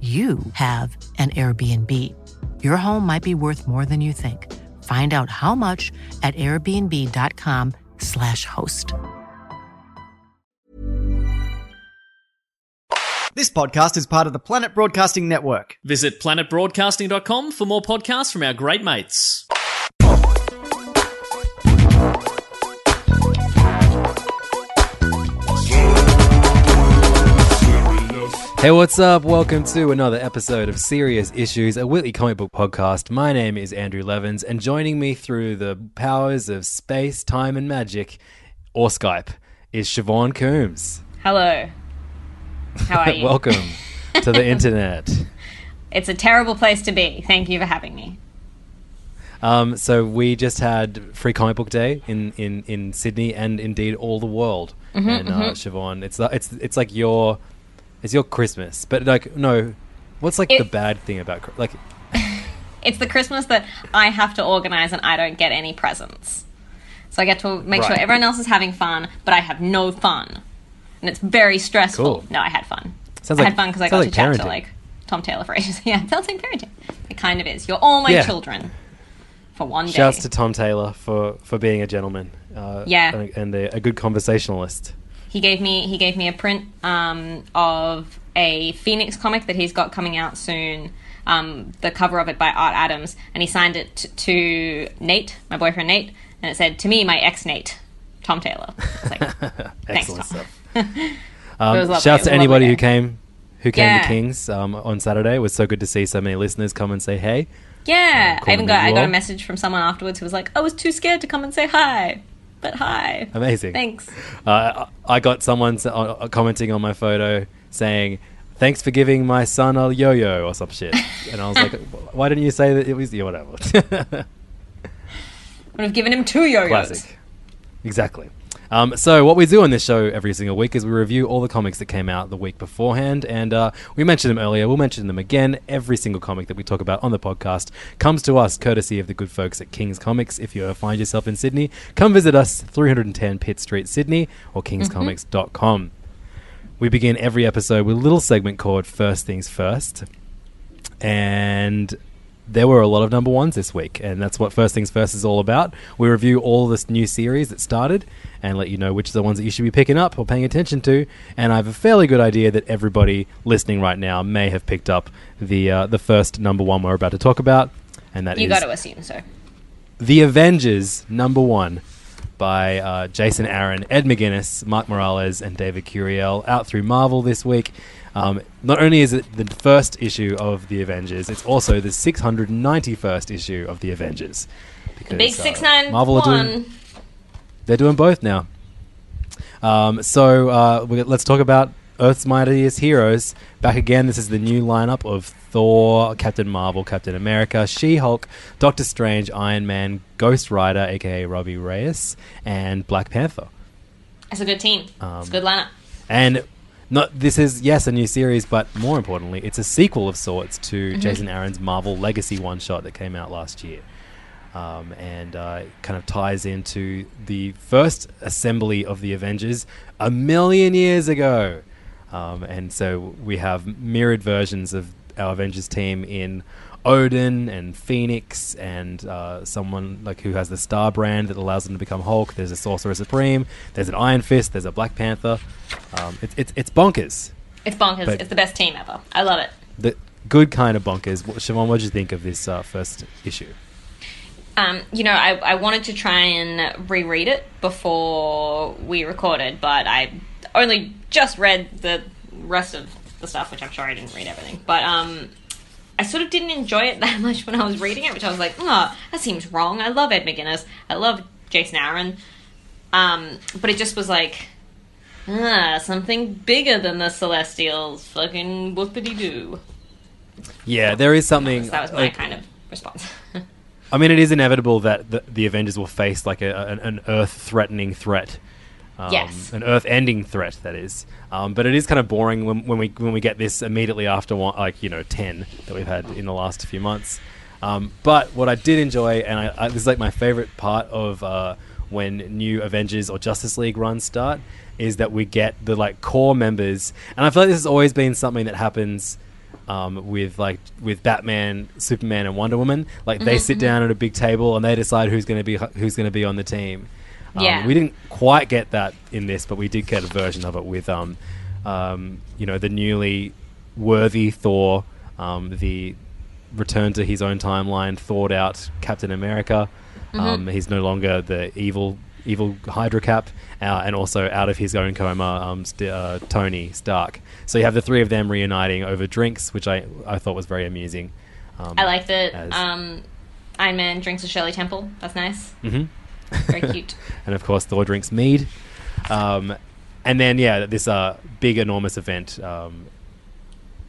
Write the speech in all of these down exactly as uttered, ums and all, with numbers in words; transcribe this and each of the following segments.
you have an Airbnb. Your home might be worth more than you think. Find out how much at airbnb.com slash host. This podcast is part of the Planet Broadcasting Network. Visit planet broadcasting dot com for more podcasts from our great mates. Hey, what's up? Welcome to another episode of Serious Issues, a weekly comic book podcast. My name is Andrew Levins, and joining me through the powers of space, time, and magic, or Skype, is Siobhan Coombs. Hello. How are you? Welcome to the internet. It's a terrible place to be. Thank you for having me. Um, so we just had Free Comic Book Day in, in, in Sydney and indeed all the world. Mm-hmm, and uh, mm-hmm. Siobhan, it's it's it's like your... It's your Christmas, but like, no, what's like it, the bad thing about, like... It's the Christmas that I have to organise and I don't get any presents. So I get to make right. sure everyone else is having fun, but I have no fun. And it's very stressful. Cool. No, I had fun. Sounds I like, had fun because I got like to chat parenting. to like Tom Taylor for ages. Yeah, it sounds like parenting. It kind of is. You're all my yeah. children for one day. Shouts to Tom Taylor for, for being a gentleman. Uh, yeah. And, and a, a good conversationalist. He gave me he gave me a print um, of a Phoenix comic that he's got coming out soon, um, the cover of it by Art Adams, and he signed it t- to Nate, my boyfriend Nate, and it said, "To me, my ex-Nate, Tom Taylor." It's like, thanks, Tom. Stuff. um, shouts to anybody who came who came yeah. to King's um, on Saturday. It was so good to see so many listeners come and say hey. Yeah, um, I even got I got a message from someone afterwards who was like, "I was too scared to come and say hi. But hi." Amazing. Thanks. Uh, I got someone commenting on my photo saying, "Thanks for giving my son a yo-yo" or some shit. And I was like, why didn't you say that it was... Yeah, whatever. Would have given him two yo-yos. Classic. Exactly. Um, so what we do on this show every single week is we review all the comics that came out the week beforehand, and uh, we mentioned them earlier, we'll mention them again. Every single comic that we talk about on the podcast comes to us courtesy of the good folks at King's Comics. If you ever find yourself in Sydney, come visit us, three ten Pitt Street, Sydney, or kings comics dot com. Mm-hmm. We begin every episode with a little segment called First Things First, and... there were a lot of number ones this week, and that's what First Things First is all about. We review all this new series that started and let you know which are the ones that you should be picking up or paying attention to. And I have a fairly good idea that everybody listening right now may have picked up the uh, the first number one we're about to talk about, and that you is... you got to assume so. The Avengers, number one, by uh, Jason Aaron, Ed McGuinness, Mark Morales, and David Curiel, out through Marvel this week. Um, not only is it the first issue of The Avengers, it's also the six hundred ninety-first issue of The Avengers. Because, the big six ninety-one. Uh, Marvel are doing, they're doing both now. Um, so uh, we, let's talk about Earth's Mightiest Heroes. Back again, this is the new lineup of Thor, Captain Marvel, Captain America, She-Hulk, Doctor Strange, Iron Man, Ghost Rider, a k a. Robbie Reyes, and Black Panther. That's a good team. Um, it's a good lineup. And... Not, this is, yes, a new series, but more importantly, it's a sequel of sorts to mm-hmm. Jason Aaron's Marvel Legacy one-shot that came out last year. Um, and uh, kind of ties into the first assembly of the Avengers a million years ago. Um, and so we have mirrored versions of our Avengers team in Odin and Phoenix and uh, someone like who has the star brand that allows them to become Hulk. There's a Sorcerer Supreme. There's an Iron Fist. There's a Black Panther. Um, it, it, it's bonkers. It's bonkers. But it's the best team ever. I love it. the good kind of bonkers. Siobhan, what did you think of this uh, first issue? Um, you know, I, I wanted to try and reread it before we recorded, but I only just read the rest of the stuff, which I'm sure I didn't read everything. But um, I sort of didn't enjoy it that much when I was reading it, which I was like, oh, that seems wrong. I love Ed McGuinness. I love Jason Aaron. Um, but it just was like, ah, something bigger than the Celestials. Fucking whoopity-doo. Yeah, there is something... That was my like, kind of response. I mean, it is inevitable that the, the Avengers will face like a, an, an Earth-threatening threat. Um, yes. An Earth-ending threat, that is. Um, but it is kind of boring when, when we when we get this immediately after, one, like, you know, ten that we've had in the last few months. Um, but what I did enjoy, and I, I, this is like my favorite part of... Uh, when new Avengers or Justice League runs start, is that we get the like core members. And I feel like this has always been something that happens um, with like with Batman, Superman and Wonder Woman. Like they mm-hmm. sit down at a big table and they decide who's going to be who's going to be on the team. Um, yeah. We didn't quite get that in this, but we did get a version of it with um, um, you know, the newly worthy Thor, um, the return to his own timeline, thawed out Captain America. Mm-hmm. Um, he's no longer the evil, evil Hydra Cap, uh, and also out of his own coma, um, st- uh, Tony Stark. So you have the three of them reuniting over drinks, which I, I thought was very amusing. Um, I like that as... um, Iron Man drinks with Shirley Temple. That's nice. Mm-hmm. Very cute. And of course, Thor drinks mead. Um, and then yeah, this uh, big enormous event um,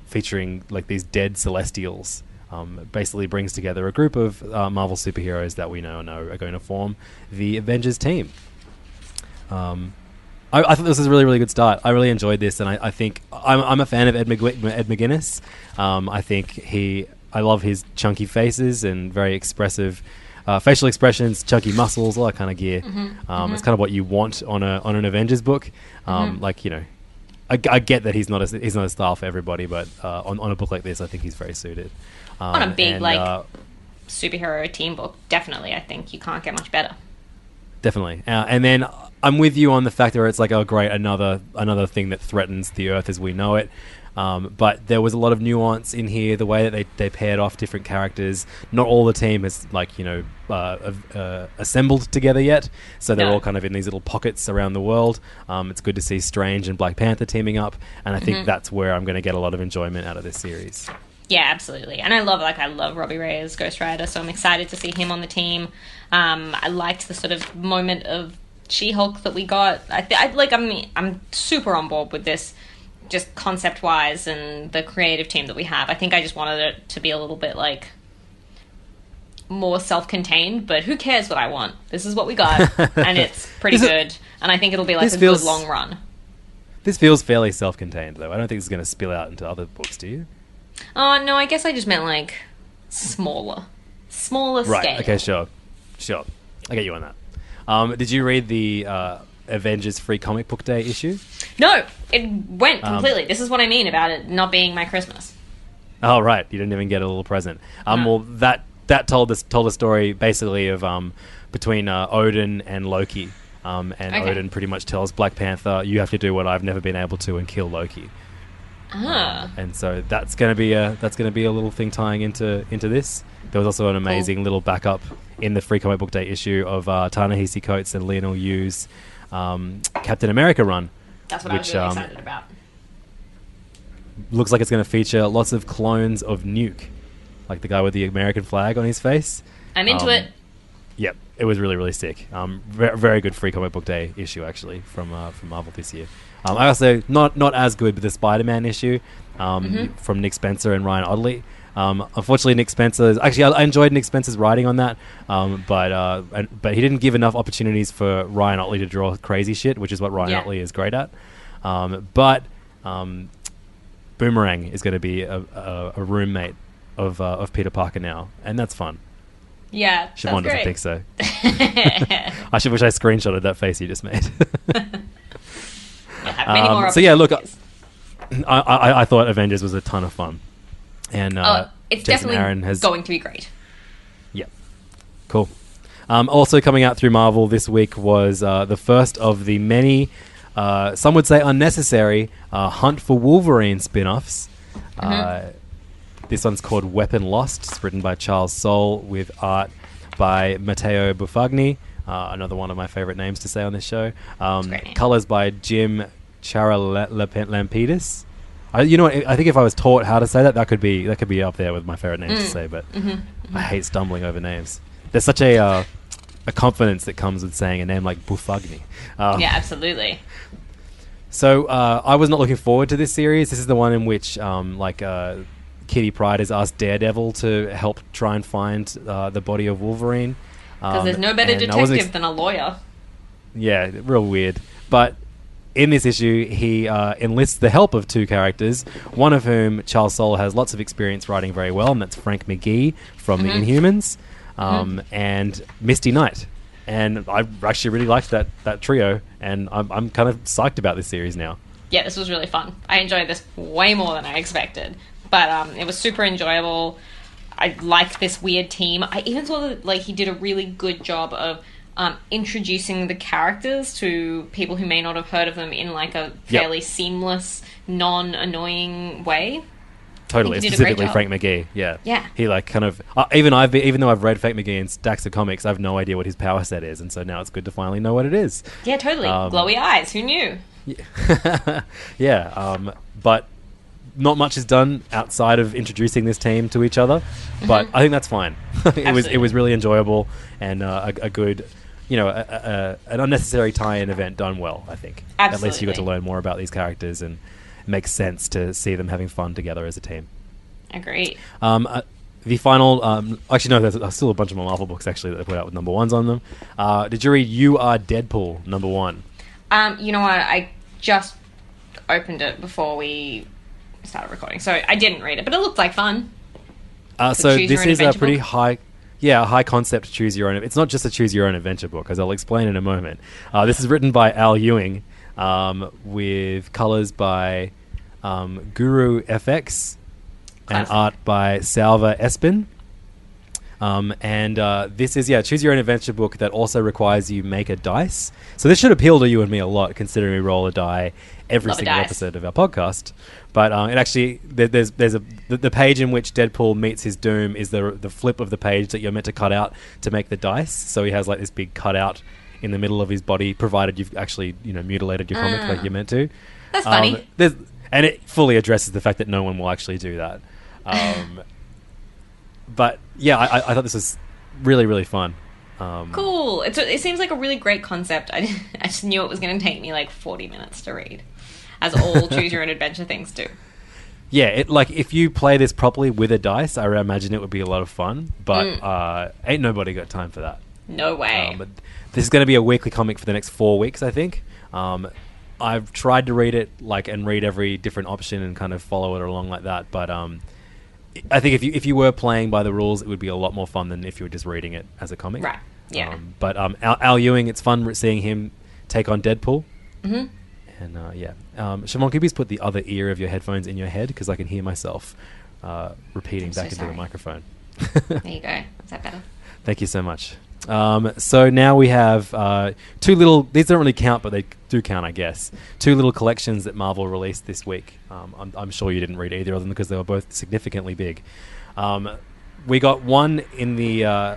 featuring like these dead Celestials. Um, basically brings together a group of uh, Marvel superheroes that we now know are going to form the Avengers team. Um, I, I thought this was a really, really good start. I really enjoyed this, and I, I think I'm, I'm a fan of Ed, McGu- Ed McGuinness. Um, I think he, I love his chunky faces and very expressive uh, facial expressions, chunky muscles, all that kind of gear. Mm-hmm. Um, mm-hmm. It's kind of what you want on a on an Avengers book. Um, mm-hmm. Like, you know, I, I get that he's not a, he's not a style for everybody, but uh, on on a book like this, I think he's very suited. Um, on a big and, like uh, superhero team book, definitely. I think you can't get much better. Definitely, uh, and then I'm with you on the fact that it's like, oh great, another another thing that threatens the Earth as we know it. Um, but there was a lot of nuance in here. The way that they, they paired off different characters. Not all the team has like you know uh, uh, assembled together yet, so they're no. all kind of in these little pockets around the world. Um, it's good to see Strange and Black Panther teaming up, and I think mm-hmm. that's where I'm going to get a lot of enjoyment out of this series. Yeah, absolutely. And I love, like, I love Robbie Ray as Ghost Rider, so I'm excited to see him on the team. Um, I liked the sort of moment of She-Hulk that we got. I, th- I like, I'm, I'm super on board with this, just concept-wise and the creative team that we have. I think I just wanted it to be a little bit, like, more self-contained, but who cares what I want? This is what we got, and it's pretty this good. And I think it'll be, like, a feels, good long run. This feels fairly self-contained, though. I don't think it's going to spill out into other books, do you? Oh, no, I guess I just meant, like, smaller. Smaller right, scale. Right, okay, sure. Sure. I get you on that. Um, did you read the uh, Avengers Free Comic Book Day issue? No, it went completely. Um, this is what I mean about it not being my Christmas. Oh, right. You didn't even get a little present. Um, no. Well, that that told us told a story, basically, of um, between uh, Odin and Loki. Um, and okay. Odin pretty much tells Black Panther, you have to do what I've never been able to and kill Loki. Ah. Um, and so that's going to be a that's going to be a little thing tying into into this. There was also an amazing cool. little backup in the Free Comic Book Day issue of uh, Ta-Nehisi Coates and Lionel Yu's um, Captain America run. That's what which, I was really um, excited about. Looks like it's going to feature lots of clones of Nuke, like the guy with the American flag on his face. I'm into um, it. Yep, it was really really sick. Um, re- very good Free Comic Book Day issue actually from uh, from Marvel this year. Um, I also not not as good, but the Spider-Man issue um, mm-hmm. from Nick Spencer and Ryan Otley. Um, unfortunately, Nick Spencer's actually I, I enjoyed Nick Spencer's writing on that, um, but uh, and, but he didn't give enough opportunities for Ryan Otley to draw crazy shit, which is what Ryan yeah. Otley is great at. Um, but um, Boomerang is going to be a, a, a roommate of uh, of Peter Parker now, and that's fun. Yeah, Siobhan doesn't think so. I should wish I screenshotted that face you just made. Um, so yeah, look, I, I I thought Avengers was a ton of fun, and uh, oh, it's Jason definitely Aaron has, going to be great. Yeah, cool. Um, also coming out through Marvel this week was uh, the first of the many, uh, some would say unnecessary, uh, Hunt for Wolverine spin-offs. Mm-hmm. Uh, This one's called Weapon Lost. It's written by Charles Soule with art by Matteo Bufagni, uh, another one of my favourite names to say on this show. Um, colours by Jim Charalampidis. I, you know what? I think if I was taught how to say that, that could be that could be up there with my favourite names mm. to say. But mm-hmm. Mm-hmm. I hate stumbling over names. There's such a uh, a confidence that comes with saying a name like Bufagni. Um, yeah, absolutely. So uh, I was not looking forward to this series. This is the one in which, um, like, uh, Kitty Pryde has asked Daredevil to help try and find uh, the body of Wolverine. Because um, there's no better detective ex- than a lawyer. Yeah, real weird. But in this issue, he uh, enlists the help of two characters, one of whom Charles Soule has lots of experience writing very well, and that's Frank McGee from mm-hmm. The Inhumans, um, mm-hmm. and Misty Knight. And I actually really liked that, that trio, and I'm, I'm kind of psyched about this series now. Yeah, this was really fun. I enjoyed this way more than I expected, but um, it was super enjoyable. I liked this weird team. I even thought that like he did a really good job of um, introducing the characters to people who may not have heard of them in like a fairly yep. seamless, non-annoying way. Totally, specifically Frank McGee. Yeah, yeah. He like kind of uh, even I've been, even though I've read Frank McGee in stacks of comics, I've no idea what his power set is, and so now it's good to finally know what it is. Yeah, totally. Um, Glowy eyes. Who knew? Yeah, yeah um, but not much is done outside of introducing this team to each other. But mm-hmm. I think that's fine. it Absolutely. was it was really enjoyable and uh, a, a good, you know, a, a, an unnecessary tie-in event done well. I think. Absolutely. At least you got to learn more about these characters and. Makes sense to see them having fun together as a team. Agreed. Um, uh, the final... Um, actually, no, there's still a bunch of more Marvel books, actually, that they put out with number ones on them. Uh, did you read You Are Deadpool, number one? Um, you know what? I just opened it before we started recording, so I didn't read it, but it looked like fun. Uh, so this is a pretty book. high... Yeah, a high-concept choose-your-own... It's not just a choose-your-own-adventure book, as I'll explain in a moment. Uh, this is written by Al Ewing, um, with colours by... Um, Guru F X and Classic. Art by Salva Espin. Um, and uh, this is, yeah, choose your own adventure book that also requires you make a dice. So this should appeal to you and me a lot, considering we roll a die every Love single episode of our podcast. But um, it actually, there, there's there's a the, the page in which Deadpool meets his doom is the the flip of the page that you're meant to cut out to make the dice. So he has like this big cutout in the middle of his body, provided you've actually, you know, mutilated your comic mm. like you're meant to. That's um, funny. There's And it fully addresses the fact that no one will actually do that. Um, but, yeah, I, I thought this was really, really fun. Um, cool. It's, it seems like a really great concept. I, I just knew it was going to take me, like, forty minutes to read, as all choose-your-own-adventure things do. Yeah, it, like, if you play this properly with a dice, I imagine it would be a lot of fun. But mm. uh, ain't nobody got time for that. No way. Um, this is going to be a weekly comic for the next four weeks, I think. Um I've tried to read it like and read every different option and kind of follow it along like that, but um, I think if you if you were playing by the rules, it would be a lot more fun than if you were just reading it as a comic. Right. Yeah. Um, but um, Al, Al Ewing, it's fun seeing him take on Deadpool. Mm-hmm. And uh, yeah, um, Siobhan, could you please put the other ear of your headphones in your head because I can hear myself uh, repeating I'm back so into sorry. the microphone. There you go. Is that better? Thank you so much. Um, so now we have uh, two little, these don't really count, but they do count, I guess. Two little collections that Marvel released this week. Um, I'm, I'm sure you didn't read either of them because they were both significantly big. Um, we got one in the, uh,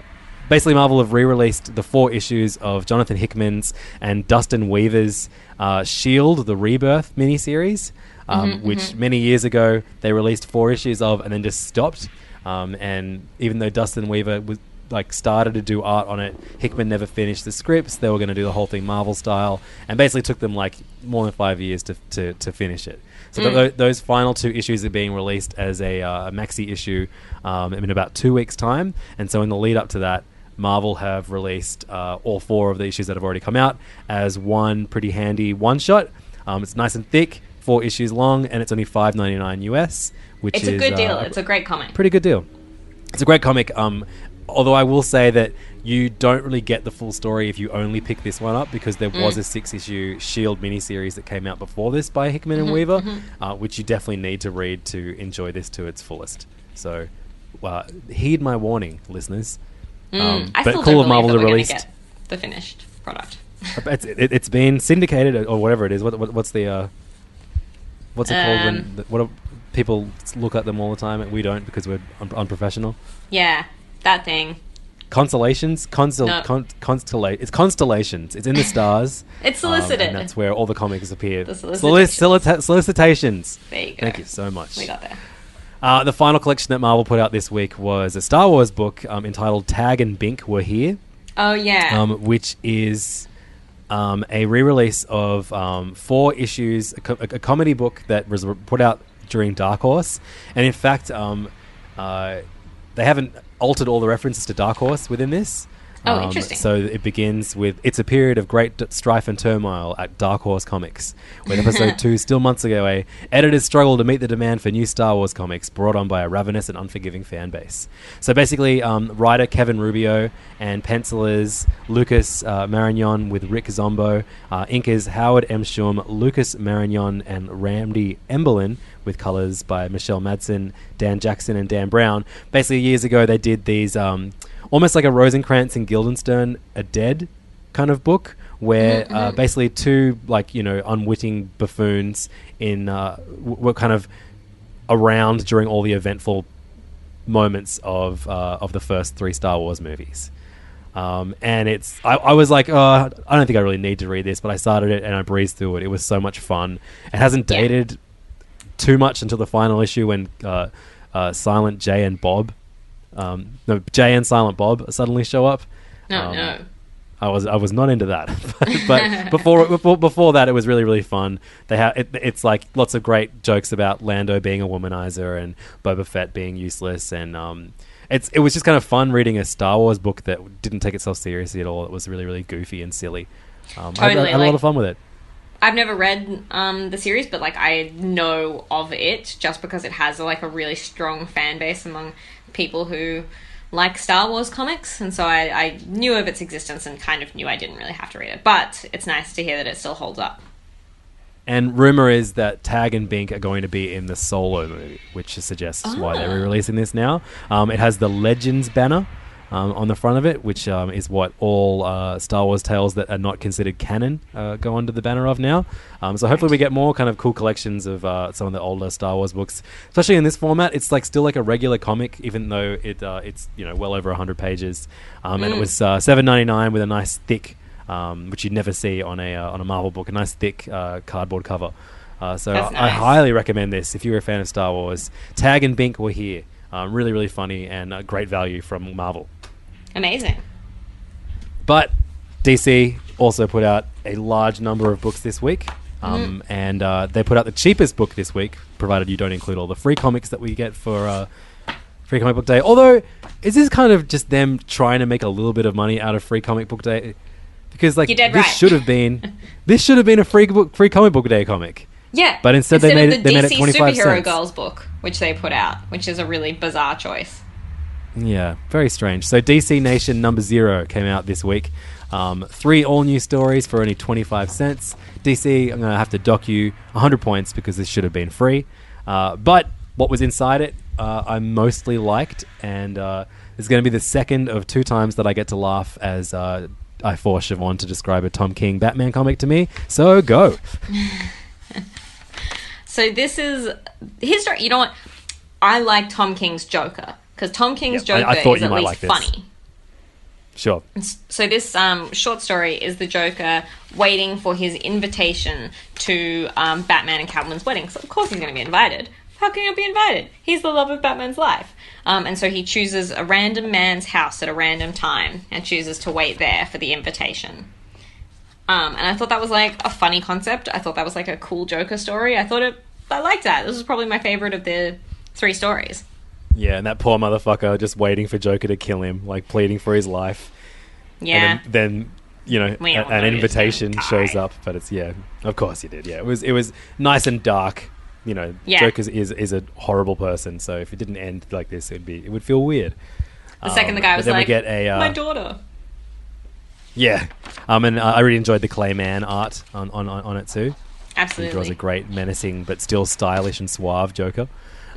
basically Marvel have re-released the four issues of Jonathan Hickman's and Dustin Weaver's uh, Shield, the Rebirth miniseries, um, mm-hmm, which mm-hmm. many years ago they released four issues of and then just stopped. Um, and even though Dustin Weaver was... like started to do art on it, Hickman never finished the scripts. They were going to do the whole thing Marvel style, and basically took them like more than five years to to, to finish it. So mm. th- those final two issues are being released as a uh, maxi issue um, in about two weeks' time. And so in the lead up to that, Marvel have released uh, all four of the issues that have already come out as one pretty handy one shot. Um, it's nice and thick, four issues long, and it's only five ninety-nine U S, which it's is it's a good deal. Uh, it's a great comic. Pretty good deal. It's a great comic. Um. Although I will say that you don't really get the full story if you only pick this one up because there mm. was a six-issue S H I E L D miniseries that came out before this by Hickman mm-hmm, and Weaver, mm-hmm. uh, which you definitely need to read to enjoy this to its fullest. So uh, heed my warning, listeners. Mm. Um, I but still cool don't of Marvel that we're going to get the finished product. it's, it, it's been syndicated or whatever it is. What, what, what's the... Uh, what's it um, called? When the, what a, people look at them all the time and we don't because we're un- unprofessional. Yeah, that thing. Constellations? Constel- no. con- constellate. It's constellations. It's in the stars. It's solicited. Um, and that's where all the comics appear. The solicitations. Solic- solicitations. There you go. Thank you so much. We got there. Uh, the final collection that Marvel put out this week was a Star Wars book um, entitled Tag and Bink Were Here. Oh, yeah. Um, which is um, a re-release of um, four issues, a, co- a comedy book that was put out during Dark Horse. And in fact, um, uh, they haven't altered all the references to Dark Horse within this. Oh, um, interesting. So it begins with, it's a period of great d- strife and turmoil at Dark Horse Comics. With episode two still months away, editors struggle to meet the demand for new Star Wars comics brought on by a ravenous and unforgiving fan base. So basically, um, writer Kevin Rubio and pencilers Lucas uh, Marignon with Rick Zombo, uh, inkers Howard M. Shum, Lucas Marignon and Randy Emberlin, with colours by Michelle Madsen, Dan Jackson and Dan Brown. Basically, years ago, they did these... Um, almost like a Rosencrantz and Guildenstern are dead kind of book where mm-hmm. uh, basically two, like, you know, unwitting buffoons in uh, w- were kind of around during all the eventful moments of uh, of the first three Star Wars movies. Um, and it's... I, I was like, oh, I don't think I really need to read this, but I started it and I breezed through it. It was so much fun. It hasn't dated yeah. too much until the final issue when uh, uh, Silent Jay and Bob... Um, no, Jay and Silent Bob suddenly show up. No, um, no. I was I was not into that. but but before, before before that, it was really, really fun. They have it, it's like lots of great jokes about Lando being a womanizer and Boba Fett being useless, and um, it's it was just kind of fun reading a Star Wars book that didn't take itself seriously at all. It was really, really goofy and silly. Um, totally, I had, I had like, a lot of fun with it. I've never read um, the series, but like I know of it just because it has like a really strong fan base among people who like Star Wars comics, and so I, I knew of its existence and kind of knew I didn't really have to read it, but it's nice to hear that it still holds up. And rumour is that Tag and Bink are going to be in the Solo movie, which suggests oh. why they're releasing this now. Um, it has the Legends banner um, on the front of it, which um, is what all uh, Star Wars tales that are not considered canon uh, go under the banner of now. Um, so hopefully we get more kind of cool collections of uh, some of the older Star Wars books, especially in this format. It's like still like a regular comic, even though it uh, it's you know well over one hundred pages, um, mm. and it was uh, seven dollars and ninety-nine cents with a nice thick, um, which you'd never see on a uh, on a Marvel book, a nice thick uh, cardboard cover. Uh, so nice. I, I highly recommend this if you're a fan of Star Wars. Tag and Bink Were Here. Uh, really, really funny and uh, great value from Marvel. Amazing. But D C also put out a large number of books this week. Um, mm. And uh, they put out the cheapest book this week, provided you don't include all the free comics that we get for uh, Free Comic Book Day. Although, is this kind of just them trying to make a little bit of money out of Free Comic Book Day? Because like this right. should have been this should have been a free book, Free Comic Book Day comic. Yeah, but instead, instead they made it. They made it twenty-five cents. The D C Superhero Girls book, which they put out, which is a really bizarre choice. Yeah, very strange. So D C Nation Number Zero came out this week. Um, three all-new stories for only twenty-five cents. D C, I'm going to have to dock you one hundred points because this should have been free. Uh, but what was inside it, uh, I mostly liked. And uh, it's going to be the second of two times that I get to laugh as uh, I force Siobhan to describe a Tom King Batman comic to me. So go. So this is... history. You know what? I like Tom King's Joker. Because Tom King's yep, Joker I, I is at least like funny. Sure. So this um, short story is the Joker waiting for his invitation to um, Batman and Catwoman's wedding. So of course he's going to be invited. How can he be invited? He's the love of Batman's life. Um, and so he chooses a random man's house at a random time and chooses to wait there for the invitation. Um, and I thought that was like a funny concept. I thought that was like a cool Joker story. I thought it. I liked that. This was probably my favorite of the three stories. Yeah, and that poor motherfucker just waiting for Joker to kill him, like pleading for his life. Yeah. And then, then you know, a, an invitation shows up, but it's yeah, of course he did. Yeah, it was it was nice and dark. You know, yeah. Joker is is a horrible person, so if it didn't end like this, it'd be it would feel weird. The um, second the guy was like, a, uh, "My daughter." Yeah, um, and uh, I really enjoyed the Clayman art on on, on it too. Absolutely, he draws a great menacing but still stylish and suave Joker.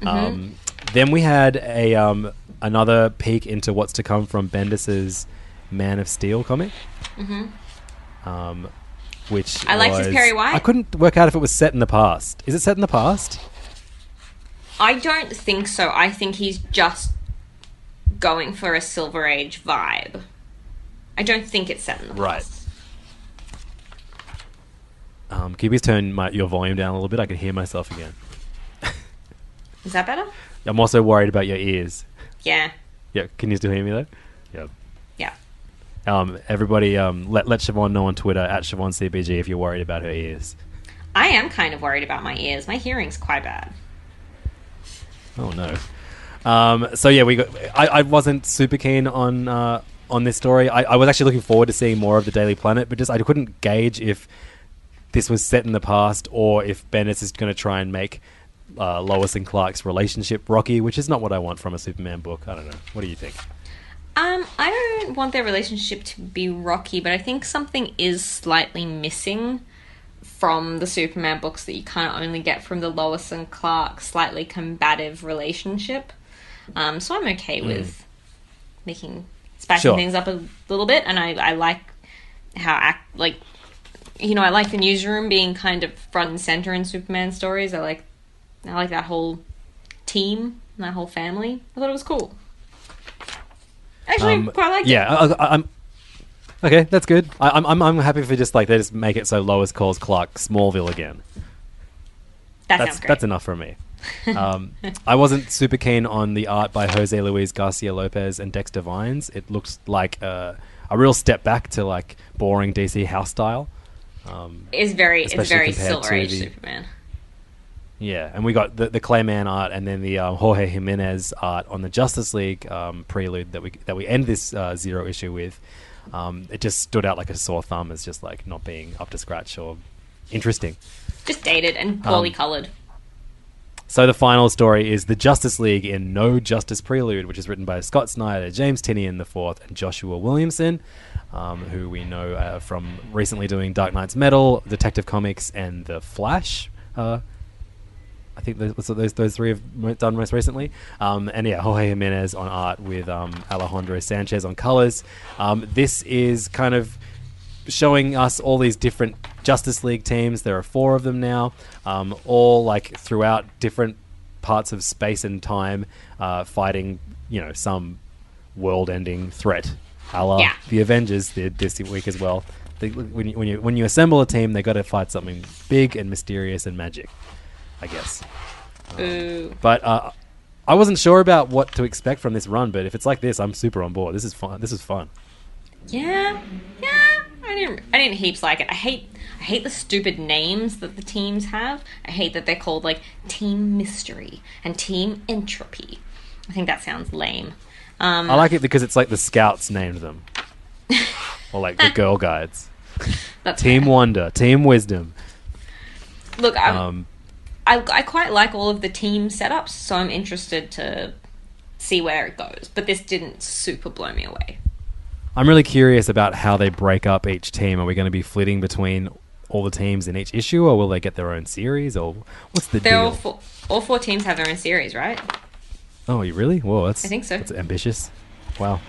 Mm-hmm. Um, then we had a um, another peek into what's to come from Bendis's Man of Steel comic, mm-hmm. um, which I liked was, his Perry White. I couldn't work out if it was set in the past. Is it set in the past? I don't think so. I think he's just going for a Silver Age vibe. I don't think it's set in the past. Right. Um, can you please turn my, your volume down a little bit? I can hear myself again. Is that better? I'm also worried about your ears. Yeah. Yeah. Can you still hear me though? Yeah. Yeah. Um, everybody, um, let let Siobhan know on Twitter at Siobhan C B G if you're worried about her ears. I am kind of worried about my ears. My hearing's quite bad. Oh no. Um, so yeah, we got. I, I wasn't super keen on uh, on this story. I, I was actually looking forward to seeing more of the Daily Planet, but just I couldn't gauge if this was set in the past or if Bendis is going to try and make uh, Lois and Clark's relationship rocky, which is not what I want from a Superman book. I don't know. What do you think? Um, I don't want their relationship to be rocky, but I think something is slightly missing from the Superman books that you can't only get from the Lois and Clark slightly combative relationship. Um, so I'm okay with mm. making spicing sure. things up a little bit, and I, I like how act like you know I like the newsroom being kind of front and center in Superman stories. I like I like that whole team, and that whole family. I thought it was cool. Actually, um, quite liked yeah, it. Yeah, I'm okay. That's good. I, I'm I'm I'm happy for just like they just make it so Lois calls Clark Smallville again. That that's, sounds great. That's enough for me. um, I wasn't super keen on the art by Jose Luis Garcia Lopez and Dexter Vines. It looks like a, a real step back to like boring D C house style. Um, it's very, it's very Silver Age the, Superman. Yeah, and we got the, the Clayman art and then the um, Jorge Jimenez art on the Justice League um, prelude that we that we end this uh, zero issue with. Um, it just stood out like a sore thumb as just like not being up to scratch or interesting. Just dated and poorly um, coloured. So the final story is The Justice League in No Justice Prelude, which is written by Scott Snyder, James Tynion the fourth, and Joshua Williamson, um, who we know uh, from recently doing Dark Knight's Metal, Detective Comics, and The Flash. Uh, I think those, those those three have done most recently. Um, and yeah, Jorge Jimenez on art with um, Alejandro Sanchez on colours. Um, this is kind of showing us all these different Justice League teams. There are four of them now, um, all like throughout different parts of space and time, uh, fighting, you know, some world-ending threat. A la yeah. the Avengers did this week as well. They, when, you, when you when you assemble a team, they got to fight something big and mysterious and magic, I guess. Um, but uh, I wasn't sure about what to expect from this run. But if it's like this, I'm super on board. This is fun. This is fun. Yeah. Yeah. I didn't. I didn't heaps like it. I hate. I hate the stupid names that the teams have. I hate that they're called like Team Mystery and Team Entropy. I think that sounds lame. Um, I like it because it's like the Scouts named them, or like the Girl Guides. That's Team fair. Wonder, Team Wisdom. Look, I, um, I I quite like all of the team setups, so I'm interested to see where it goes. But this didn't super blow me away. I'm really curious about how they break up each team. Are we going to be flitting between all the teams in each issue, or will they get their own series, or what's the They're deal? All four, all four teams have their own series, right? Oh, you really? Whoa, that's I think so. That's ambitious. Wow.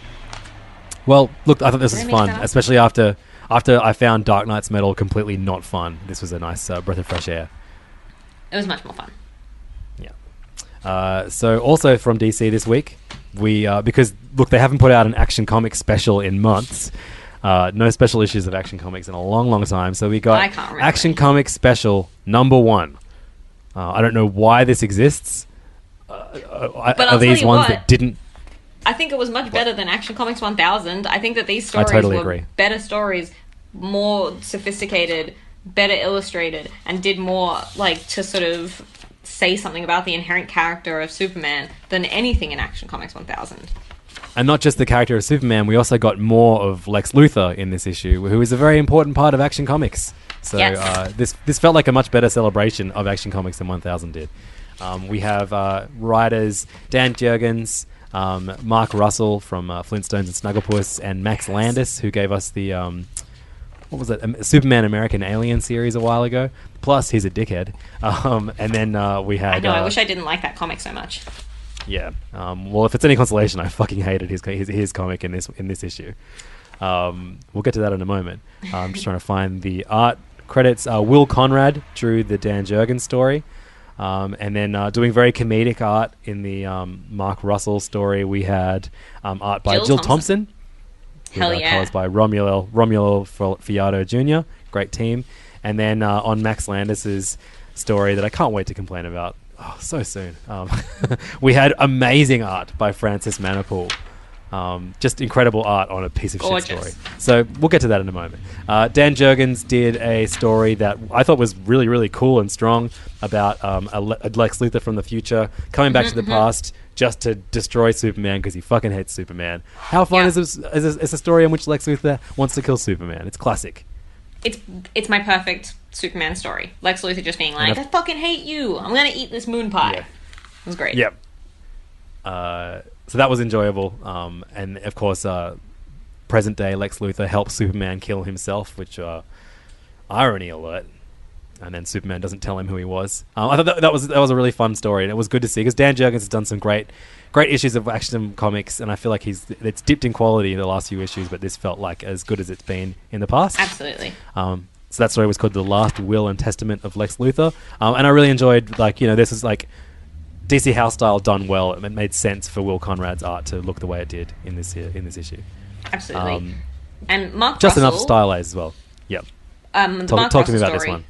Well, look, I thought this was fun, especially after after I found Dark Knight's Metal completely not fun. This was a nice uh, breath of fresh air. It was much more fun. Yeah. Uh, so, also from D C this week. We uh, because look, they haven't put out an Action Comics special in months. Uh, no special issues of Action Comics in a long, long time. So we got Action Comics special number one. Uh, I don't know why this exists. Uh, but are I'll these ones what, that didn't? I think it was much what? better than Action Comics one thousand. I think that these stories totally were agree. better stories, more sophisticated, better illustrated, and did more like to sort of say something about the inherent character of Superman than anything in Action Comics one thousand. And not just the character of Superman, we also got more of Lex Luthor in this issue, who is a very important part of Action Comics. So yes. uh, this this felt like a much better celebration of Action Comics than one thousand did. Um, we have uh, writers Dan Jurgens, um, Mark Russell from uh, Flintstones and Snugglepuss, and Max Landis, who gave us the... Um, What was that? Superman American Alien series a while ago. Plus, he's a dickhead. Um, and then uh, we had... I know, uh, I wish I didn't like that comic so much. Yeah. Um, well, if it's any consolation, I fucking hated his his, his comic in this in this issue. Um, we'll get to that in a moment. Uh, I'm just trying to find the art credits. Uh, Will Conrad drew the Dan Jurgens story. Um, and then uh, doing very comedic art in the um, Mark Russell story, we had um, art by Jill, Jill Thompson. Thompson who, Hell uh, yeah. Colors by Romulo, Romulo Fiato Junior Great team. And then uh, on Max Landis's story that I can't wait to complain about. Oh, so soon. Um, we had amazing art by Francis Manapul. Um, just incredible art on a piece of Gorgeous. shit story. So we'll get to that in a moment. Uh, Dan Jurgens did a story that I thought was really, really cool and strong about um, a, Le- a Lex Luthor from the future coming back mm-hmm, to the mm-hmm. past just to destroy Superman because he fucking hates Superman. How fun yeah. is this? Is this a story in which Lex Luthor wants to kill Superman? It's classic. It's it's my perfect Superman story. Lex Luthor just being like, I, I fucking hate you. I'm going to eat this moon pie. Yeah. It was great. Yep. Yeah. Uh... So that was enjoyable, um, and of course, uh, present day Lex Luthor helps Superman kill himself, which uh, irony alert. And then Superman doesn't tell him who he was. Um, I thought that, that was that was a really fun story, and it was good to see because Dan Jurgens has done some great, great issues of Action Comics, and I feel like he's it's dipped in quality in the last few issues, but this felt like as good as it's been in the past. Absolutely. Um, so that story was called "The Last Will and Testament of Lex Luthor," um, and I really enjoyed like you know this is like. D C House style done well. It made sense for Will Conrad's art to look the way it did in this in this issue. Absolutely. Um, and Mark just Russell... Just enough stylized as well. Yep. Um, the talk Mark talk to me about this one.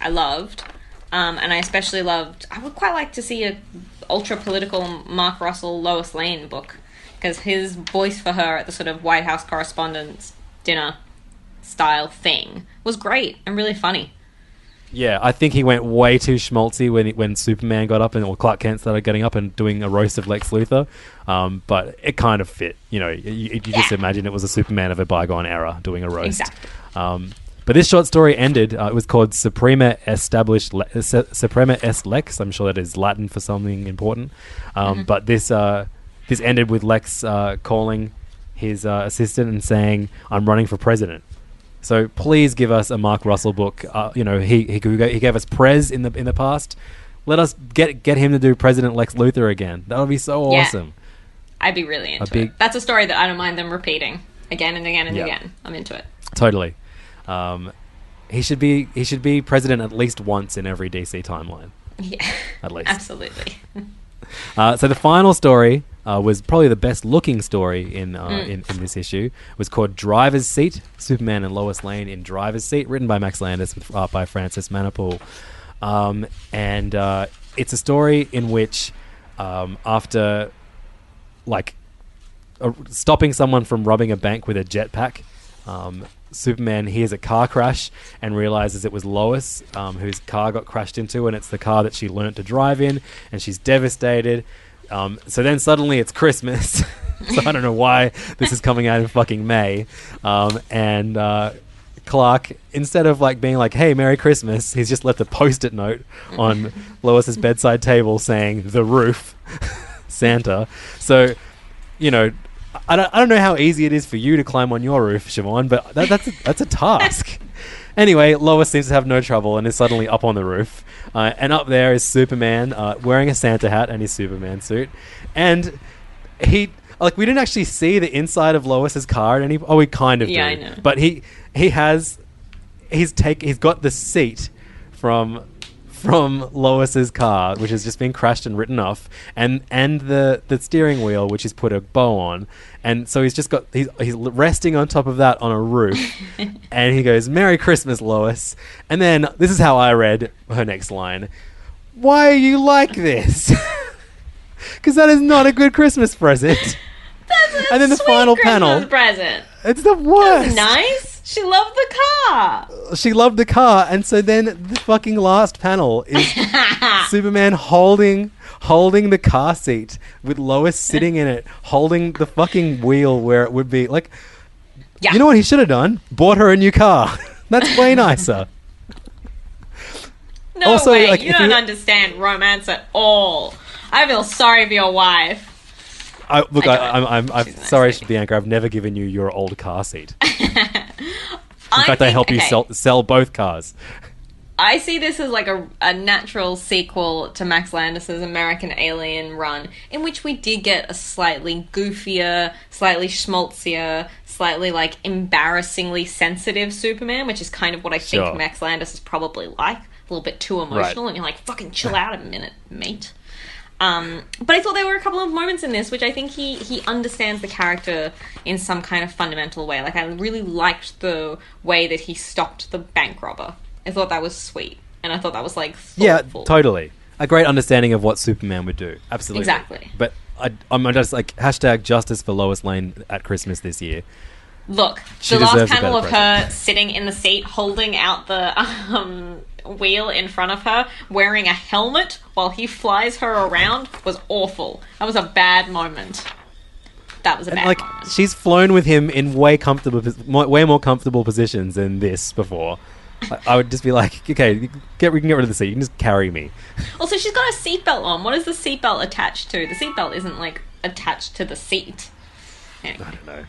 I loved. Um, and I especially loved... I would quite like to see an ultra-political Mark Russell Lois Lane book because his voice for her at the sort of White House Correspondents' Dinner style thing was great and really funny. Yeah, I think he went way too schmaltzy when when Superman got up and or Clark Kent started getting up and doing a roast of Lex Luthor, um, but it kind of fit. You know, you, you just yeah. imagine it was a Superman of a bygone era doing a roast. Exactly. Um, but this short story ended. Uh, it was called Suprema Established Le- S- Suprema Est Lex. I'm sure that is Latin for something important. Um, mm-hmm. But this uh, this ended with Lex uh, calling his uh, assistant and saying, "I'm running for president." So please give us a Mark Russell book. Uh, you know, he he he gave us Prez in the in the past. Let us get get him to do President Lex Luthor again. That would be so yeah. awesome. I'd be really into big, it. That's a story that I don't mind them repeating again and again and yeah. again. I'm into it. Totally. Um, he should be he should be president at least once in every D C timeline. Yeah. At least. Absolutely. Uh, so the final story uh, was probably the best looking story in, uh, mm. in in this issue. It was called Driver's Seat, Superman and Lois Lane in Driver's Seat, written by Max Landis with art by Francis Manapul. Um, and uh, it's a story in which um, after like uh, stopping someone from robbing a bank with a jetpack, um, Superman hears a car crash and realizes it was Lois um, whose car got crashed into, and it's the car that she learnt to drive in, and she's devastated. Um, so then suddenly it's Christmas. So I don't know why this is coming out in fucking May. Um, and uh, Clark, instead of like being like, "Hey, Merry Christmas," he's just left a post-it note on Lois's bedside table saying "The Roof," Santa. So you know. I don't, I don't know how easy it is for you to climb on your roof, Siobhan, but that, that's, a, that's a task. Anyway, Lois seems to have no trouble and is suddenly up on the roof. Uh, and up there is Superman uh, wearing a Santa hat and his Superman suit. And he... Like, we didn't actually see the inside of Lois's car at any... Oh, we kind of yeah, do. I know. But he he has... He's take, He's got the seat from... from Lois's car, which has just been crashed and written off, and and the, the steering wheel, which he's put a bow on, and so he's just got he's he's resting on top of that on a roof, and he goes, "Merry Christmas, Lois." And then this is how I read her next line: "Why are you like this? Because that is not a good Christmas present." That's a and then the sweet final Christmas panel present. It's the worst. That's nice. She loved the car. She loved the car, and so then the fucking last panel is Superman holding holding the car seat with Lois sitting in it, holding the fucking wheel where it would be. Like, yeah. You know what he should have done? Bought her a new car. That's way nicer. No also, way. Like, you don't you... understand romance at all. I feel sorry for your wife. I, look, I I, I'm, I'm, I'm sorry, nice the anchor. I've never given you your old car seat. In I fact, think, I help okay. you sell, sell both cars. I see this as like a, a natural sequel to Max Landis's American Alien run, in which we did get a slightly goofier, slightly schmaltzier, slightly like embarrassingly sensitive Superman, which is kind of what I think sure. Max Landis is probably like a little bit too emotional, right. and you're like, fucking chill out a minute, mate. Um, but I thought there were a couple of moments in this which I think he, he understands the character in some kind of fundamental way. Like, I really liked the way that he stopped the bank robber. I thought that was sweet. And I thought that was, like, thoughtful. Yeah, totally. A great understanding of what Superman would do. Absolutely. Exactly. But I, I'm just, like, hashtag justice for Lois Lane at Christmas this year. Look, she the last panel of present. Her sitting in the seat holding out the um, wheel in front of her, wearing a helmet while he flies her around, was awful. That was a bad moment. That was a and bad like, moment. She's flown with him in way comfortable, way more comfortable positions than this before. I, I would just be like, okay, get, we can get rid of the seat. You can just carry me. Also, she's got a seatbelt on. What is the seatbelt attached to? The seatbelt isn't, like, attached to the seat. Anyway. I don't know.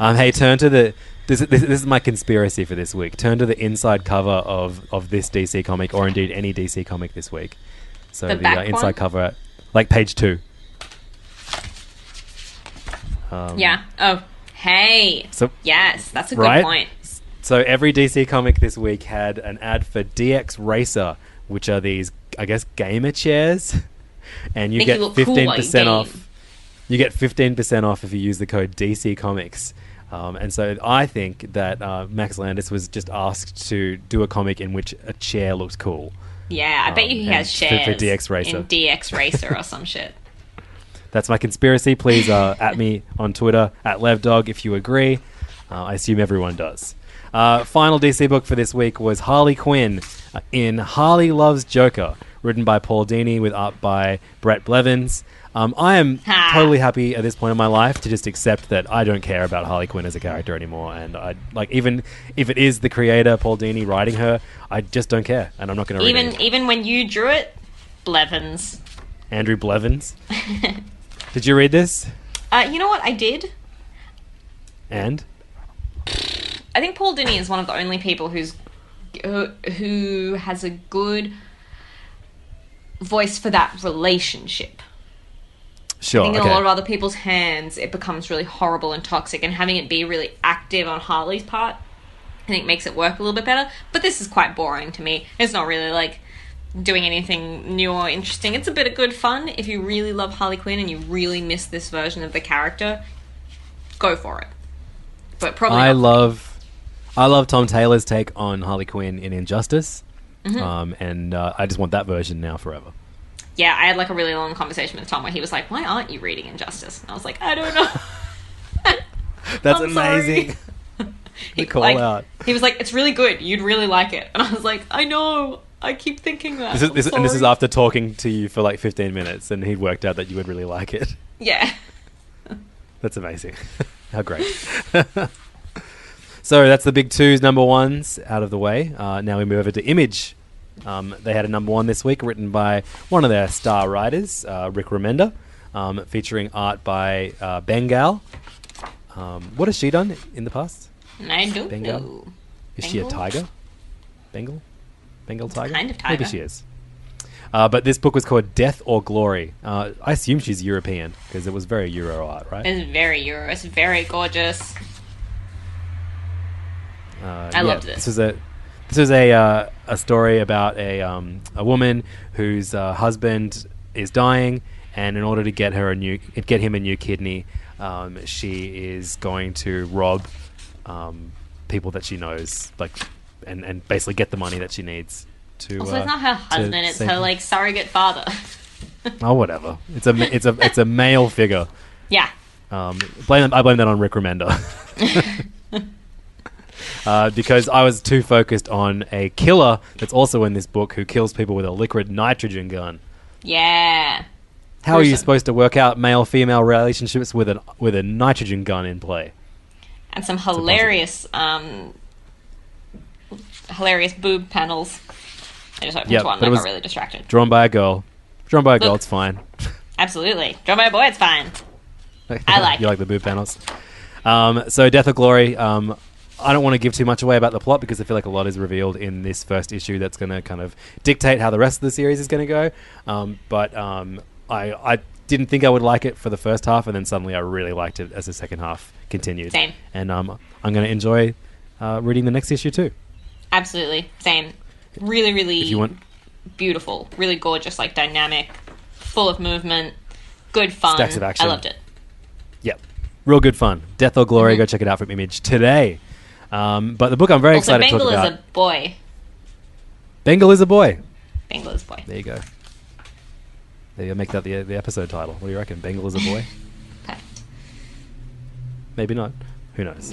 Um, hey, turn to the... This, this, this is my conspiracy for this week. Turn to the inside cover of, of this D C comic, or indeed any D C comic this week. So the, the uh, inside one? cover, like page two. Um, yeah. Oh, hey. So, yes, that's a good right? point. So every D C comic this week had an ad for D X Racer, which are these, I guess, gamer chairs. And you Make get you fifteen percent cool off. Game. You get fifteen percent off if you use the code D C Comics. Um, and so I think that uh, Max Landis was just asked to do a comic in which a chair looks cool. Yeah, I um, bet you he has shares for, for D X Racer. in D X Racer or some shit. That's my conspiracy. Please uh, at me on Twitter, at LevDog, if you agree. Uh, I assume everyone does. Uh, final D C book for this week was Harley Quinn in Harley Loves Joker, written by Paul Dini with art by Brett Blevins. Um, I am ha. totally happy at this point in my life to just accept that I don't care about Harley Quinn as a character anymore, and I like even if it is the creator Paul Dini writing her, I just don't care, and I'm not going to read it anymore. Even when you drew it, Blevins, Andrew Blevins. Did you read this? Uh, you know what I did, and I think Paul Dini is one of the only people who's who, who has a good voice for that relationship. Sure, I think in okay. a lot of other people's hands, it becomes really horrible and toxic, and having it be really active on Harley's part, I think makes it work a little bit better. But this is quite boring to me. It's not really, like, doing anything new or interesting. It's a bit of good fun. If you really love Harley Quinn and you really miss this version of the character, go for it. But probably I love, I love Tom Taylor's take on Harley Quinn in Injustice, mm-hmm. um, and uh, I just want that version now forever. Yeah, I had, like, a really long conversation with Tom where he was like, why aren't you reading Injustice? And I was like, I don't know. That's amazing. he, call like, out. He was like, it's really good. You'd really like it. And I was like, I know. I keep thinking that. This is, this, and this is after talking to you for, like, fifteen minutes, and he'd worked out that you would really like it. Yeah. That's amazing. How great. So that's the big twos, number ones out of the way. Uh, now we move over to Image. Um, they had a number one this week written by one of their star writers, uh, Rick Remender, um, featuring art by uh, Bengal. Um, what has she done in the past? I don't Bengal? know. Is Bengal? she a tiger? Bengal? Bengal tiger? Kind of tiger. Maybe she is. Uh, but this book was called Death or Glory. Uh, I assume she's European because it was very Euro art, right? It's very Euro. It's very gorgeous. Uh, I yeah, loved this. This is a... This is a uh, a story about a um, a woman whose uh, husband is dying, and in order to get her a new get him a new kidney, um, she is going to rob um, people that she knows, like, and, and basically get the money that she needs to. Also, uh, it's not her husband; it's her like surrogate father. Oh, whatever. It's a it's a it's a male figure. Yeah. Um, blame I blame that on Rick Remender. Uh, because I was too focused on a killer that's also in this book who kills people with a liquid nitrogen gun. Yeah. How Person. are you supposed to work out male-female relationships with an with a nitrogen gun in play? And some hilarious, um, hilarious boob panels. I just opened yep, one. I got really distracted. Drawn by a girl. Drawn by a Look, girl. It's fine. Absolutely. Drawn by a boy. It's fine. I like. You it. like the boob panels. Um, so, Death or Glory. Um, I don't want to give too much away about the plot because I feel like a lot is revealed in this first issue that's going to kind of dictate how the rest of the series is going to go. Um, but um, I, I didn't think I would like it for the first half, and then suddenly I really liked it as the second half continued. Same. And um, I'm going to enjoy uh, reading the next issue too. Absolutely. Same. really, really if you want, beautiful, really gorgeous, like dynamic, full of movement, good fun. Stacks of action. I loved it. Yep. Real good fun. Death or Glory, mm-hmm. Go check it out from Image today. Um, but the book I'm very also, excited Bengal to talk about. Also, Bengal is a boy. Bengal is a boy. Bengal is a boy. There you go. There you make that the the episode title. What do you reckon? Bengal is a boy? Perfect. Maybe not. Who knows?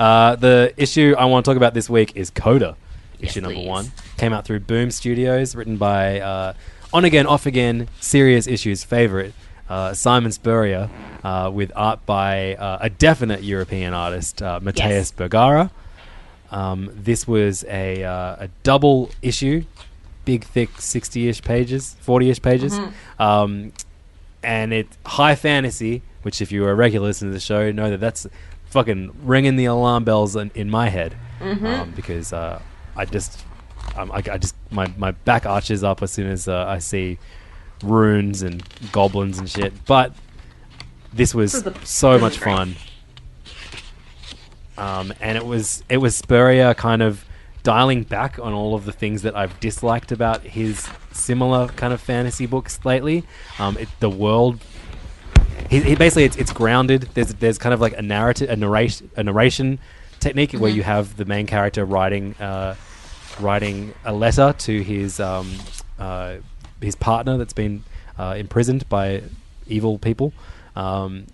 uh, the issue I want to talk about this week is Coda, yes, issue number please. one. Came out through Boom Studios, written by uh, on again, off again, serious issues favorite, uh, Simon Spurrier, uh, with art by uh, a definite European artist, uh, Matteo yes. Bergara. Um, this was a, uh, a double issue, big, thick, sixty-ish pages, forty-ish pages, mm-hmm. um, and it's high fantasy, which if you were a regular listener to the show, know that that's fucking ringing the alarm bells in, in my head, mm-hmm. um, because uh, I just, um, I, I just, my, my back arches up as soon as uh, I see runes and goblins and shit. But this was this the, so much fun, um, and it was it was Spurrier kind of dialing back on all of the things that I've disliked about his similar kind of fantasy books lately. Um, it, the world. He, he basically, it's, it's grounded. There's there's kind of like a narrative, a narration, a narration technique mm-hmm. where you have the main character writing uh, writing a letter to his um, uh, his partner that's been uh, imprisoned by evil people. Um,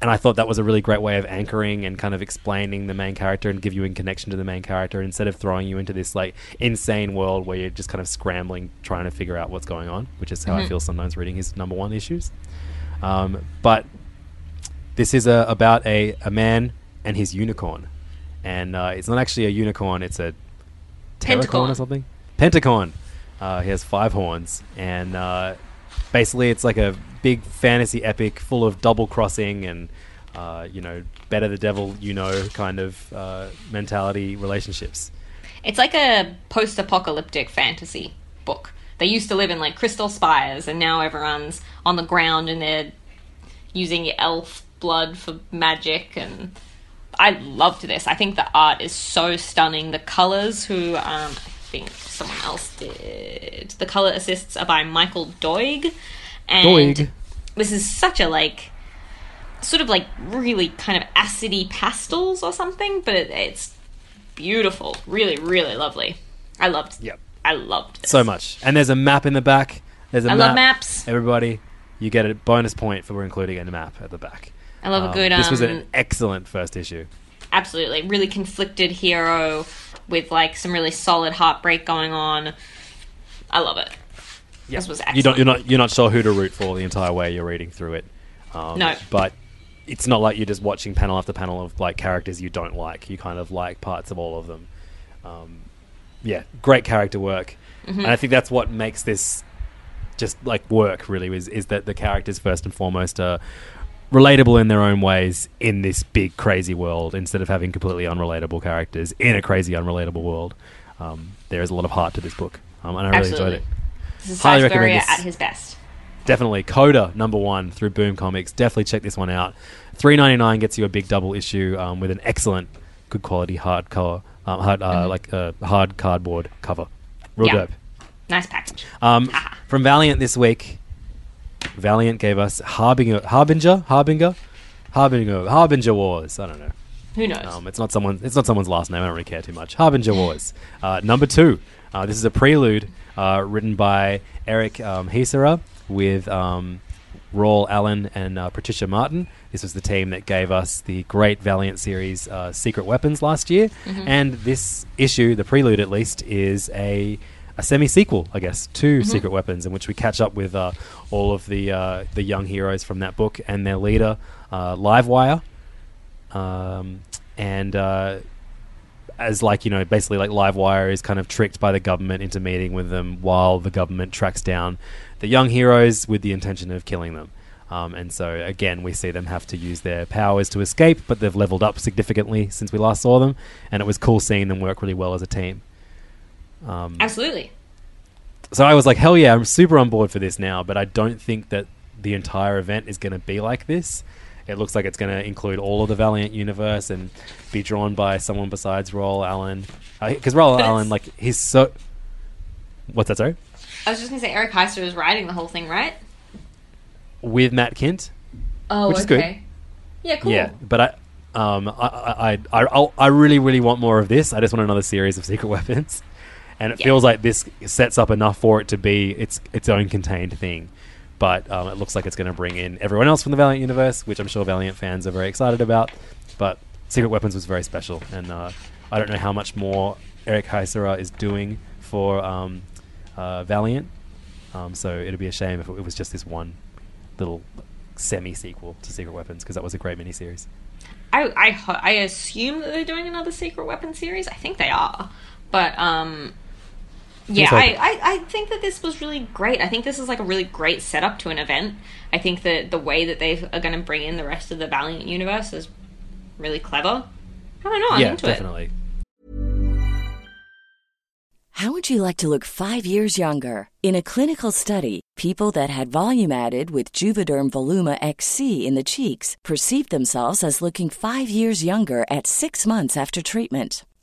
and I thought that was a really great way of anchoring and kind of explaining the main character and give you in connection to the main character instead of throwing you into this like insane world where you're just kind of scrambling trying to figure out what's going on, which is how mm-hmm. I feel sometimes reading his number one issues. Um, but this is a, about a, a man and his unicorn. And uh, it's not actually a unicorn, it's a pentacorn or something. Pentacorn. Uh, he has five horns. And uh, basically it's like a big fantasy epic full of double crossing and, uh, you know, better the devil you know kind of uh, mentality relationships. It's like a post-apocalyptic fantasy book. They used to live in, like, crystal spires, and now everyone's on the ground and they're using elf blood for magic, and I loved this. I think the art is so stunning. The colours, who um, I think someone else did, the colour assists are by Michael Doig, and Doig. This is such a, like, sort of, like, really kind of acidy pastels or something, but it, it's beautiful. Really, really lovely. I loved it. Yep. I loved it so much. And there's a map in the back. There's a I map. love maps. Everybody, you get a bonus point for including a map at the back. I love um, a good... Um, this was an excellent first issue. Absolutely. Really conflicted hero with, like, some really solid heartbreak going on. I love it. Yep. This was excellent. You don't, you're, not, you're not sure who to root for the entire way you're reading through it. Um, no. But it's not like you're just watching panel after panel of, like, characters you don't like. You kind of like parts of all of them. Um... Yeah, great character work. Mm-hmm. And I think that's what makes this just, like, work, really, is, is that the characters, first and foremost, are relatable in their own ways in this big, crazy world instead of having completely unrelatable characters in a crazy, unrelatable world. Um, there is a lot of heart to this book, um, and I Absolutely. really enjoyed it. This is Highly recommend this. At his best. Definitely. Coda, number one, through Boom Comics. Definitely check this one out. three dollars and ninety-nine cents gets you a big double issue um, with an excellent, good quality hardcover. Um, hard, uh, mm-hmm. like a uh, hard cardboard cover. Real yeah. dope. Nice package. Um, from Valiant this week, Valiant gave us Harbinger, Harbinger, Harbinger, Harbinger, Harbinger Wars. I don't know. Who knows? Um, it's not someone. It's not someone's last name. I don't really care too much. Harbinger Wars, uh, number two. Uh, this is a prelude uh, written by Eric um, Hissera with um, Raul Allen and uh, Patricia Martin. This was the team that gave us the great Valiant series uh, Secret Weapons last year. Mm-hmm. And this issue, the prelude at least, is a, a semi-sequel, I guess, to mm-hmm. Secret Weapons, in which we catch up with uh, all of the uh, the young heroes from that book and their leader, uh, Livewire. Um, and uh, as like, you know, basically like Livewire is kind of tricked by the government into meeting with them while the government tracks down the young heroes with the intention of killing them. Um, and so, again, we see them have to use their powers to escape, but they've leveled up significantly since we last saw them, and it was cool seeing them work really well as a team. Um, Absolutely. So I was like, hell yeah, I'm super on board for this now, but I don't think that the entire event is going to be like this. It looks like it's going to include all of the Valiant universe and be drawn by someone besides Raoul Allen. Because uh, Raoul Allen, like, he's so... What's that, sorry? I was just going to say Eric Heister is writing the whole thing, right? With Matt Kent. Oh, which is okay. Good. Yeah, cool. Yeah, but I... Um, I, I, I, I, I really, really want more of this. I just want another series of Secret Weapons. And it yeah. feels like this sets up enough for it to be its its own contained thing. But um, it looks like it's going to bring in everyone else from the Valiant universe, which I'm sure Valiant fans are very excited about. But Secret Weapons was very special. And uh, I don't know how much more Eric Heiser is doing for um, uh, Valiant. Um, so it'd be a shame if it was just this one little semi-sequel to Secret Weapons, because that was a great miniseries. I, I I assume that they're doing another Secret Weapon series. I think they are. But, um... yeah, I, I, I think that this was really great. I think this is, like, a really great setup to an event. I think that the way that they are going to bring in the rest of the Valiant universe is really clever. I don't know. I'm yeah, into definitely. It. How would you like to look five years younger? In a clinical study, people that had volume added with Juvederm Voluma X C in the cheeks perceived themselves as looking five years younger at six months after treatment.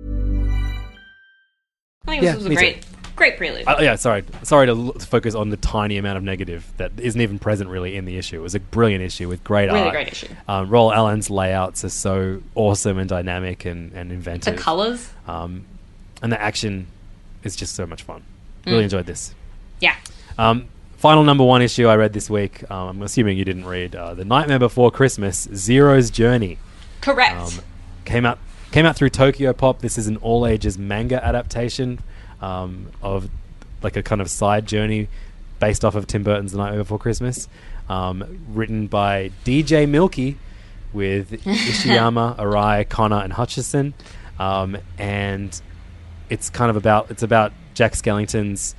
I think yeah, this was a great... Too. Great prelude. Uh, yeah, sorry. Sorry to, l- to focus on the tiny amount of negative that isn't even present really in the issue. It was a brilliant issue with great really art. Really great issue. Um, Roll Allen's layouts are so awesome and dynamic and, and inventive. The colours. Um, and the action is just so much fun. Mm. Really enjoyed this. Yeah. Um, final number one issue I read this week, um, I'm assuming you didn't read, uh, The Nightmare Before Christmas, Zero's Journey. Correct. Um, came out, came out through Tokyopop. This is an all-ages manga adaptation. Um, of like a kind of side journey based off of Tim Burton's The Nightmare Before Christmas, um, written by D J Milky with Ishiyama, Arai, Connor and Hutchison, um, and it's kind of about it's about Jack Skellington's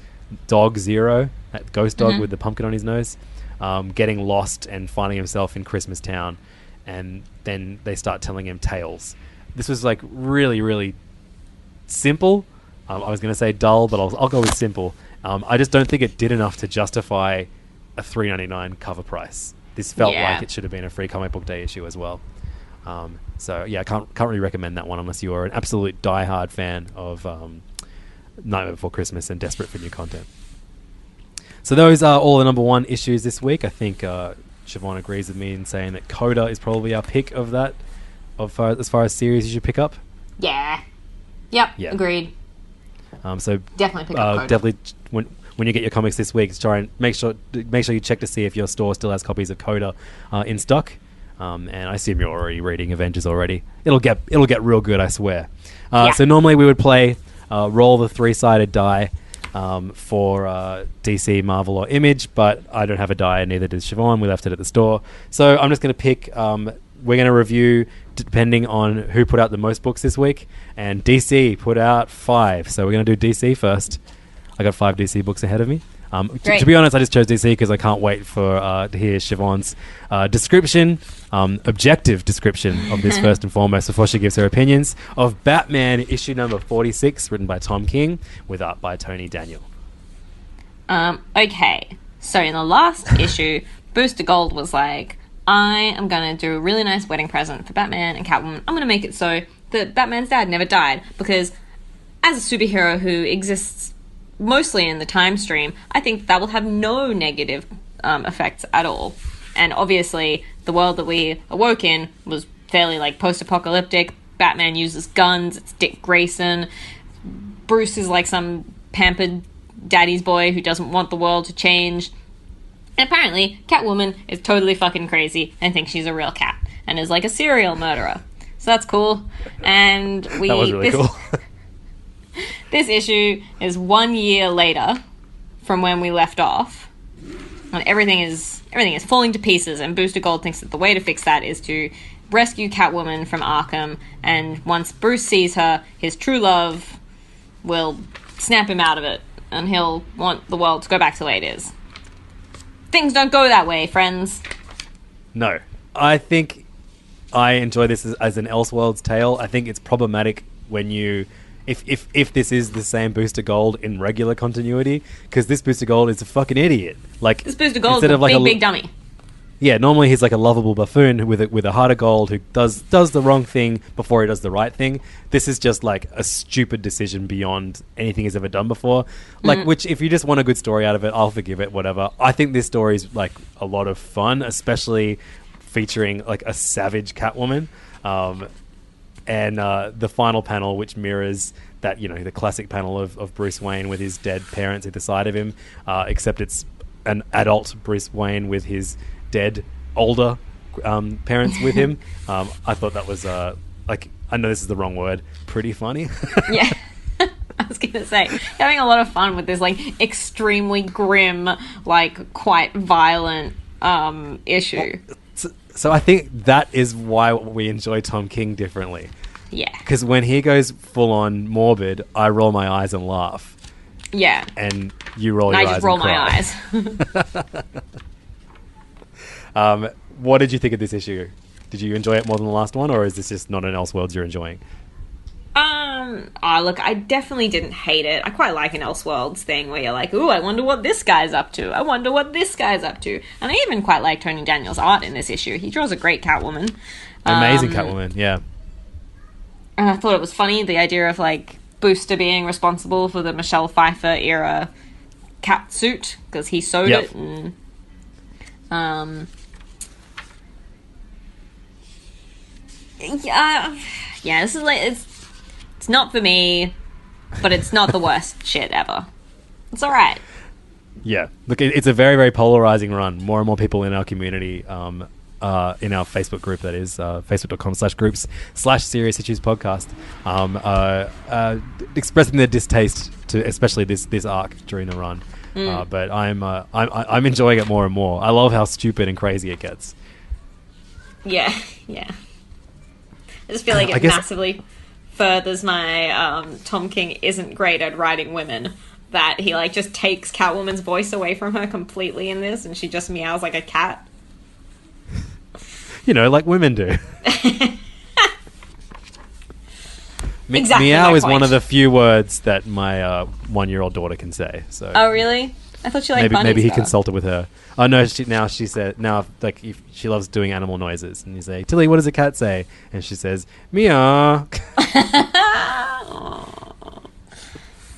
dog Zero, that ghost dog mm-hmm. with the pumpkin on his nose, um, getting lost and finding himself in Christmas Town, and then they start telling him tales. This was like really, really simple. Um, I was going to say dull, but I'll, I'll go with simple. Um, I just don't think it did enough to justify a three ninety-nine cover price. This felt yeah. like it should have been a Free Comic Book Day issue as well. Um, so, yeah, I can't, can't really recommend that one unless you are an absolute diehard fan of um, Nightmare Before Christmas and desperate for new content. So those are all the number one issues this week. I think uh, Siobhan agrees with me in saying that Coda is probably our pick of that, of far, as far as series you should pick up. Yeah. Yep, yeah. Agreed. Um, so definitely pick up uh, definitely when when you get your comics this week, try and make sure make sure you check to see if your store still has copies of Coda uh, in stock. Um, and I assume you're already reading Avengers already. It'll get it'll get real good, I swear. Uh, yeah. So normally we would play uh, roll the three sided die um, for uh, D C, Marvel, or Image, but I don't have a die, and neither does Siobhan. We left it at the store, so I'm just going to pick. Um, we're going to review depending on who put out the most books this week, and D C put out five. So we're going to do D C first. I got five D C books ahead of me. Um, t- to be honest, I just chose D C because I can't wait for uh, to hear Siobhan's uh, description, um, objective description of this first and foremost before she gives her opinions of Batman issue number forty-six, written by Tom King, with art by Tony Daniel. Um, okay, so in the last issue, Booster Gold was like, I am going to do a really nice wedding present for Batman and Catwoman. I'm going to make it so that Batman's dad never died, because as a superhero who exists mostly in the time stream, I think that will have no negative um, effects at all. And obviously, the world that we awoke in was fairly like post-apocalyptic. Batman uses guns. It's Dick Grayson. Bruce is like some pampered daddy's boy who doesn't want the world to change. And apparently, Catwoman is totally fucking crazy and thinks she's a real cat and is like a serial murderer. So that's cool. And we. That was really this, cool. This issue is one year later from when we left off, and everything is everything is falling to pieces. And Booster Gold thinks that the way to fix that is to rescue Catwoman from Arkham. And once Bruce sees her, his true love will snap him out of it, and he'll want the world to go back to the way it is. Things don't go that way, friends. No. I think I enjoy this as, as an Elseworlds tale. I think it's problematic when you... If if, if this is the same Booster Gold in regular continuity, because this Booster Gold is a fucking idiot. Like, this Booster Gold is a like big, a, big dummy. Yeah, normally he's like a lovable buffoon with a, with a heart of gold who does does the wrong thing before he does the right thing. This is just like a stupid decision beyond anything he's ever done before. Like, mm. which if you just want a good story out of it, I'll forgive it, whatever. I think this story is like a lot of fun, especially featuring like a savage Catwoman. Um, and uh, the final panel, which mirrors that, you know, the classic panel of, of Bruce Wayne with his dead parents either side of him, uh, except it's an adult Bruce Wayne with his dead older um, parents with him. um, I thought that was uh, like I know this is the wrong word, pretty funny. Yeah, I was gonna say, having a lot of fun with this like extremely grim, like quite violent um, issue. So, so I think that is why we enjoy Tom King differently. Yeah, because when he goes full on morbid, I roll my eyes and laugh. Yeah, and you roll and your eyes. I just eyes roll and cry. My eyes. Um, what did you think of this issue? Did you enjoy it more than the last one, or is this just not an Elseworlds you're enjoying? Um, oh, look, I definitely didn't hate it. I quite like an Elseworlds thing where you're like, ooh, I wonder what this guy's up to. I wonder what this guy's up to. And I even quite like Tony Daniel's art in this issue. He draws a great Catwoman. Amazing um, Catwoman, yeah. And I thought it was funny, the idea of, like, Booster being responsible for the Michelle Pfeiffer-era cat suit, because he sewed yep. it and... Um... Yeah, yeah. This is like it's it's not for me, but it's not the worst shit ever. It's all right. Yeah, look, it's a very, very polarizing run. More and more people in our community, um, uh, in our Facebook group, that is uh, facebook dot com slash groups slash serious issues podcast, um, uh, uh, expressing their distaste to especially this this arc during the run. Mm. Uh, but I'm uh, I'm I'm enjoying it more and more. I love how stupid and crazy it gets. Yeah, yeah. I just feel like it massively furthers my um, Tom King isn't great at writing women, that he like just takes Catwoman's voice away from her completely in this, and she just meows like a cat. You know, like women do. Me- exactly. Meow is one of the few words that my uh, one-year-old daughter can say. So. Oh, really? I thought she liked maybe, bunnies. Maybe he though. Consulted with her. Oh no! She, now she said now like if she loves doing animal noises, and you say, "Tilly, what does a cat say?" And she says, "Meow."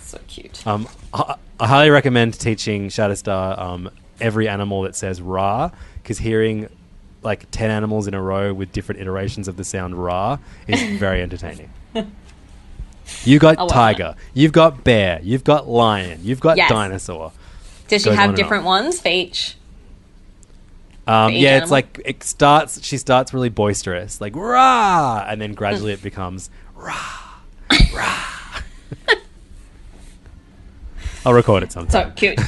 So cute. Um, I, I highly recommend teaching Shatterstar um every animal that says "ra," because hearing like ten animals in a row with different iterations of the sound "ra" is very entertaining. You got oh, well, tiger. You've got bear. You've got lion. You've got yes. dinosaur. Does she have on different on. ones for each? Um, for each yeah, animal? It's like it starts. She starts really boisterous, like rah, and then gradually it becomes rah, rah. I'll record it sometime. So cute.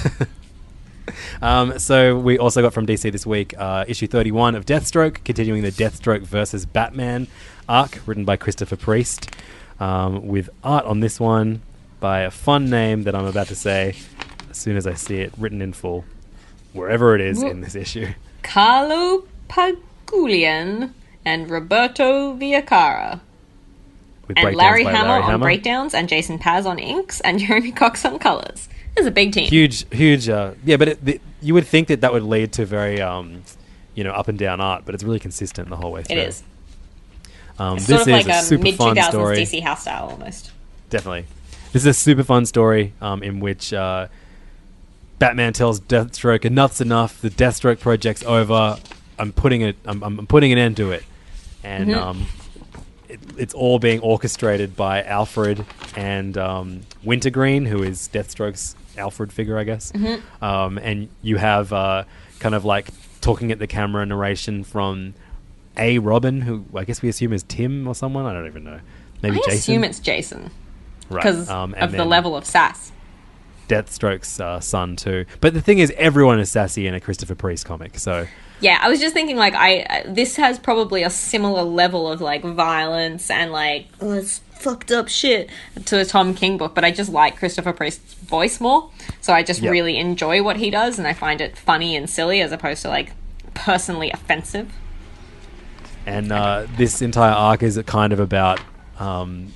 Um, so we also got from D C this week uh, issue thirty-one of Deathstroke, continuing the Deathstroke versus Batman arc, written by Christopher Priest, um, with art on this one by a fun name that I'm about to say as soon as I see it written in full, wherever it is well, in this issue. Carlo Pagulian and Roberto Viacara. With and Larry Hammer, Larry Hammer on breakdowns, and Jason Paz on inks, and Jeremy Cox on colours. It's a big team. Huge, huge. Uh, yeah, but it, the, you would think that that would lead to very, um, you know, up and down art, but it's really consistent the whole way through. It is. Um, it's this sort of is like a, a super fun story. D C house style almost. Definitely. This is a super fun story um, in which uh, Batman tells Deathstroke, enough's enough, the Deathstroke project's over, I'm putting it. I'm, I'm putting an end to it. And... Mm-hmm. Um, it's all being orchestrated by Alfred and um, Wintergreen, who is Deathstroke's Alfred figure, I guess. Mm-hmm. Um, and you have uh, kind of like talking at the camera narration from A. Robin, who I guess we assume is Tim or someone. I don't even know. Maybe I Jason. I assume it's Jason. Right. Because um, of the level of sass. Deathstroke's uh, son, too. But the thing is, everyone is sassy in a Christopher Priest comic, so... Yeah, I was just thinking, like, I uh, this has probably a similar level of, like, violence and, like, oh, it's fucked up shit to a Tom King book, but I just like Christopher Priest's voice more, so I just yep. really enjoy what he does, and I find it funny and silly as opposed to, like, personally offensive. And uh, this entire arc is kind of about um,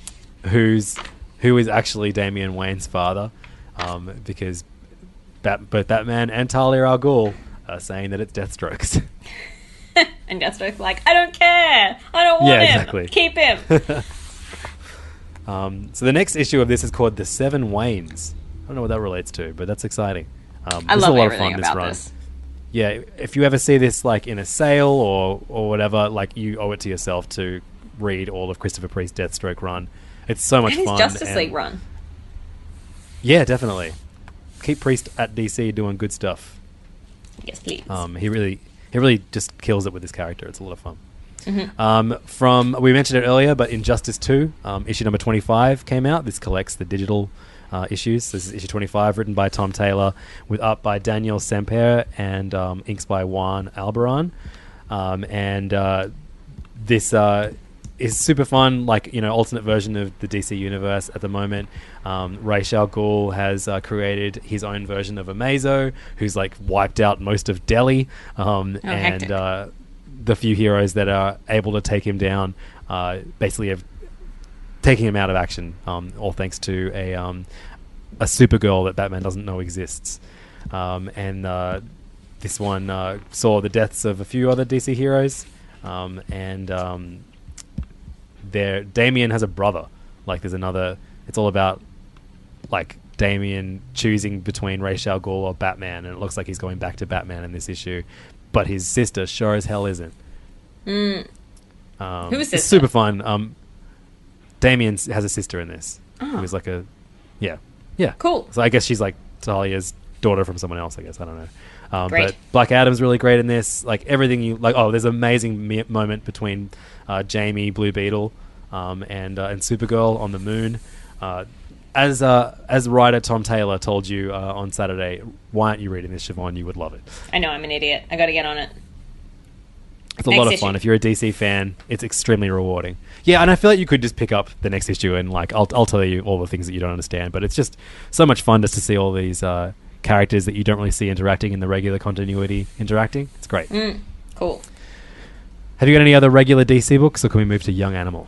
who's who is actually Damian Wayne's father, um, because Bat- both Batman and Talia al Ghul Uh, saying that it's Deathstroke's. And Deathstroke's like, I don't care. I don't want yeah, exactly. him. Keep him. um, so the next issue of this is called The Seven Waynes. I don't know what that relates to, but that's exciting. Um, I this love is a lot everything of fun, about this run. This. Yeah, if you ever see this like in a sale or, or whatever, like you owe it to yourself to read all of Christopher Priest's Deathstroke run. It's so much and fun. His Justice and... League run. Yeah, definitely. Keep Priest at D C doing good stuff. Yes, please. Um, he really, he really just kills it with his character. It's a lot of fun. Mm-hmm. Um, from we mentioned it earlier, but Injustice two, um, issue number twenty-five came out. This collects the digital uh, issues. This is issue twenty-five, written by Tom Taylor, with art by Daniel Samper and um, inks by Juan Albaran. Um, and uh, this uh, is super fun, like you know, alternate version of the D C universe at the moment. Um, Ra's al Ghul has uh, created his own version of Amazo, who's like wiped out most of Delhi, um, oh, and uh, the few heroes that are able to take him down uh, basically have taken him out of action, um, all thanks to a um, a Supergirl that Batman doesn't know exists. Um, and uh, this one uh, saw the deaths of a few other D C heroes, um, and um, there Damian has a brother. Like there's another. It's all about. Like Damian choosing between Ra's al Ghul or Batman, and it looks like he's going back to Batman in this issue, but his sister sure as hell isn't. Mm. Um, Who is this? It's super fun. Um, Damian has a sister in this. Oh. Who's like a, yeah, yeah, cool. So I guess she's like Talia's daughter from someone else. I guess I don't know. Um, but Black Adam's really great in this. Like everything you like. Oh, there's an amazing me- moment between uh, Jamie, Blue Beetle, um, and uh, and Supergirl on the moon. Uh, As uh, as writer Tom Taylor told you uh, on Saturday, why aren't you reading this, Siobhan? You would love it. I know, I'm an idiot. I got to get on it. It's a next lot of issue. Fun. If you're a D C fan, it's extremely rewarding. Yeah, and I feel like you could just pick up the next issue and like I'll I'll tell you all the things that you don't understand. But it's just so much fun just to see all these uh, characters that you don't really see interacting in the regular continuity interacting. It's great. Mm, cool. Have you got any other regular D C books, or can we move to Young Animal?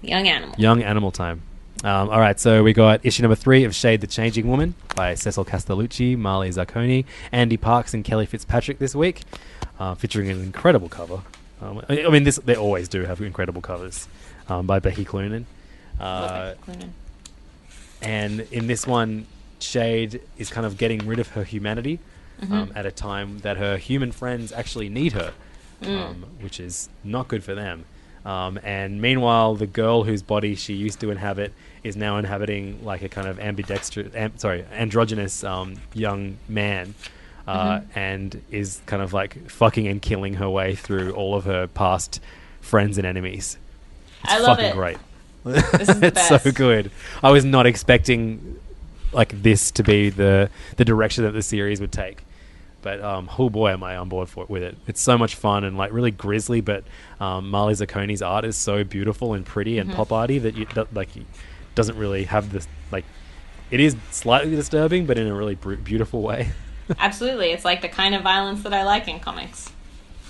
Young Animal. Young Animal time. Um, all right, so we got issue number three of Shade the Changing Woman by Cecil Castellucci, Marley Zacconi, Andy Parks, and Kelly Fitzpatrick this week, uh, featuring an incredible cover. Um, I mean, this they always do have incredible covers um, by Becky Cloonan. Uh, Becky Cloonan. And in this one, Shade is kind of getting rid of her humanity mm-hmm. um, at a time that her human friends actually need her, mm. um, which is not good for them. Um, and meanwhile, the girl whose body she used to inhabit is now inhabiting like a kind of ambidextrous, am, sorry, androgynous um, young man, uh, mm-hmm. and is kind of like fucking and killing her way through all of her past friends and enemies. It's I love fucking it. Great. This is the it's best. So good. I was not expecting like this to be the the direction that the series would take. But um, oh boy, am I on board for it with it. It's so much fun and like really grisly, but um, Marley Zacconi's art is so beautiful and pretty and mm-hmm. pop arty that you that, like doesn't really have this like. It is slightly disturbing, but in a really br- beautiful way. Absolutely, it's like the kind of violence that I like in comics.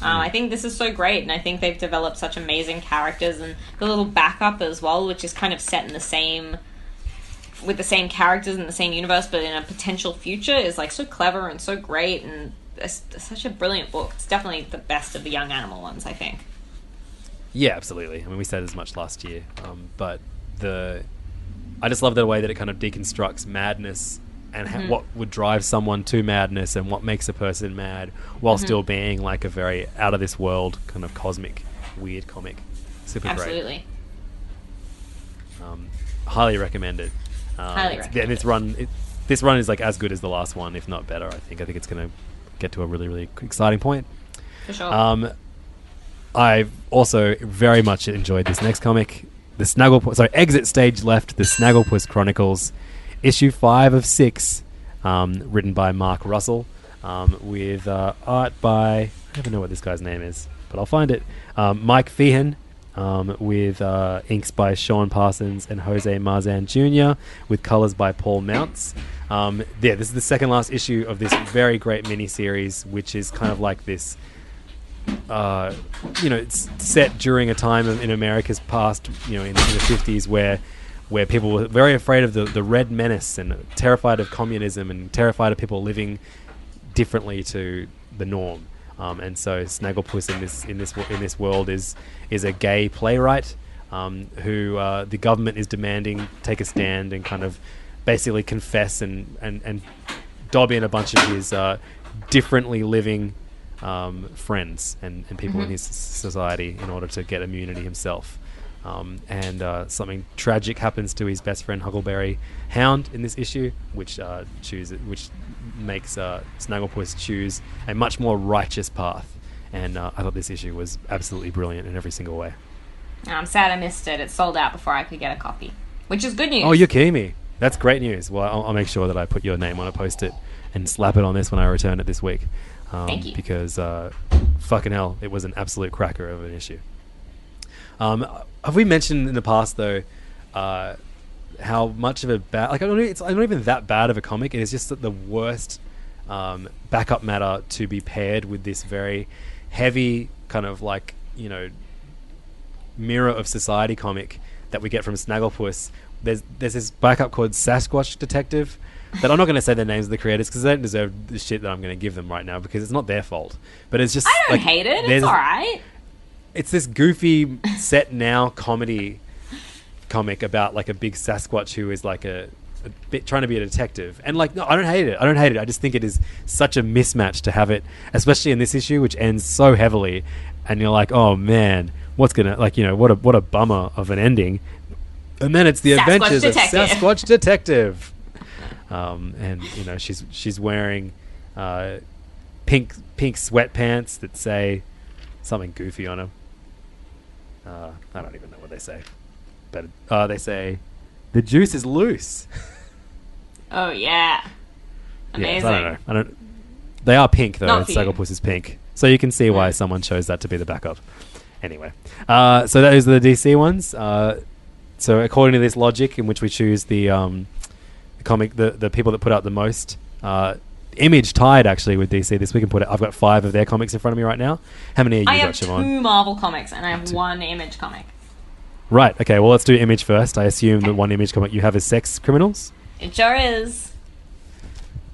Um, I think this is so great, and I think they've developed such amazing characters, and the little backup as well, which is kind of set in the same, with the same characters in the same universe, but in a potential future, is like so clever and so great, and it's, it's such a brilliant book. It's definitely the best of the Young Animal ones, I think. Yeah, absolutely. I mean, we said as much last year, um, but the, I just love the way that it kind of deconstructs madness and ha- mm-hmm. what would drive someone to madness and what makes a person mad while mm-hmm. still being like a very out of this world kind of cosmic weird comic. Super absolutely. Great. Um, highly recommend it. Um, highly recommend th- this run, it. This run is like as good as the last one, if not better, I think. I think it's going to get to a really, really exciting point. For sure. Um, I've also very much enjoyed this next comic. The Snagglepuss... Sorry, Exit Stage Left, The Snagglepuss Chronicles... Issue five of six, um, written by Mark Russell, um, with uh, art by, I don't know what this guy's name is, but I'll find it, um, Mike Feehan, um, with uh, inks by Sean Parsons and Jose Marzan Junior, with colours by Paul Mounts. Um, yeah, this is the second last issue of this very great miniseries, which is kind of like this... Uh, you know, it's set during a time in America's past, you know, in, in the fifties, where... where people were very afraid of the, the Red Menace and terrified of communism and terrified of people living differently to the norm. Um, and so Snagglepuss in this in this in this world is is a gay playwright um, who uh, the government is demanding take a stand and kind of basically confess and and, and dob in a bunch of his uh, differently living um, friends and, and people mm-hmm. in his society in order to get immunity himself. Um, and uh, something tragic happens to his best friend Huckleberry Hound in this issue, which uh, chooses, which makes uh, Snagglepuss choose a much more righteous path. And uh, I thought this issue was absolutely brilliant in every single way. I'm sad I missed it. It sold out before I could get a copy, which is good news. Oh, you're kidding me! That's great news. Well, I'll, I'll make sure that I put your name on a post-it and slap it on this when I return it this week. Um, Thank you. Because uh, fucking hell, it was an absolute cracker of an issue. Um, have we mentioned in the past though uh, how much of a bad like I don't know, it's I'm not even that bad of a comic. It is just the worst um, backup matter to be paired with this very heavy kind of like you know mirror of society comic that we get from Snagglepuss. There's there's this backup called Sasquatch Detective that I'm not going to say the names of the creators because they don't deserve the shit that I'm going to give them right now because it's not their fault. But it's just I don't like, hate it. It's all right. It's this goofy set now comedy comic about like a big Sasquatch who is like a, a bit trying to be a detective. And like, no, I don't hate it. I don't hate it. I just think it is such a mismatch to have it, especially in this issue, which ends so heavily. And you're like, oh man, what's gonna like, you know, what a what a bummer of an ending. And then it's the Sasquatch adventures detective. of Sasquatch Detective. Um, and you know, she's she's wearing uh, pink pink sweatpants that say something goofy on them. Uh, I don't even know what they say, but uh, they say the juice is loose. Oh yeah, amazing. Yeah, so I don't know. I don't. They are pink though. Snagglepuss is pink, so you can see why someone chose that to be the backup. Anyway, uh, so those are the D C ones. Uh, so according to this logic, in which we choose the um, comic, the the people that put out the most. Uh, Image tied actually with D C this week and put it. I've got five of their comics in front of me right now. How many are you I got, Siobhan? I have two Marvel comics and I have two. One Image comic. Right. Okay. Well, let's do Image first. I assume okay. that one Image comic you have is Sex Criminals. It sure is.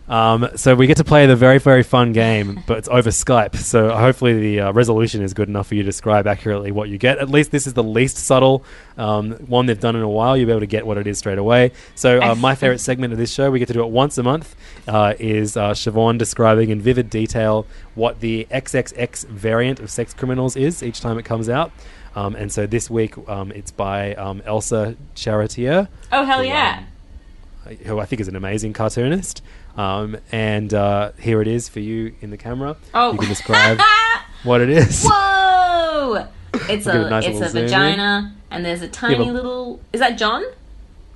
Um, so we get to play the very, very fun game, but it's over Skype. So hopefully the uh, resolution is good enough for you to describe accurately what you get. At least this is the least subtle um, one they've done in a while. You'll be able to get what it is straight away. So uh, my favorite segment of this show, we get to do it once a month, uh, is uh, Siobhan describing in vivid detail what the triple X variant of Sex Criminals is each time it comes out. Um, and so this week um, it's by um, Elsa Charretier. Oh, hell who, yeah. Um, who I think is an amazing cartoonist. Um, and uh, here it is for you in the camera. Oh. You can describe what it is. Whoa! It's we'll a nice it's a vagina, in. And there's a tiny yeah, little. Is that John?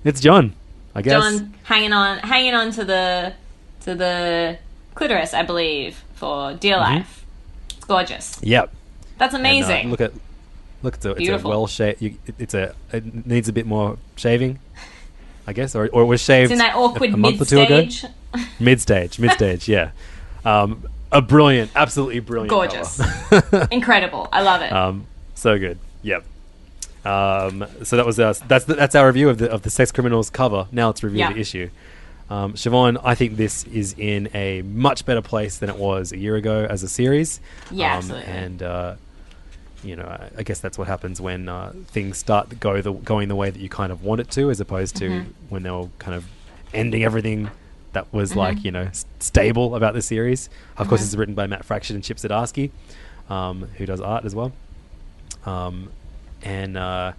It's John, I guess. John hanging on, hanging on to the to the clitoris, I believe, for dear mm-hmm. life. It's gorgeous. Yep. That's amazing. And, uh, look at look at the Beautiful. It's a well shaved. It, it's a it needs a bit more shaving, I guess, or or it was shaved. It's in that awkward a, a month mid-stage. Or two ago. Mid-stage, mid-stage, yeah. Um, a brilliant, absolutely brilliant, gorgeous, incredible. I love it. Um, so good. Yep. Um, so that was us. That's the, that's our review of the of the Sex Criminals cover. Now let's review yeah. the issue. Um, Siobhan, I think this is in a much better place than it was a year ago as a series. Yeah, um, absolutely. And uh, you know, I, I guess that's what happens when uh, things start to go the, going the way that you kind of want it to, as opposed to mm-hmm. when they're kind of ending everything that was mm-hmm. like, you know, s- stable about the series. Of mm-hmm. course, it's written by Matt Fraction and Chip Zdarsky, um, who does art as well. Um, and uh,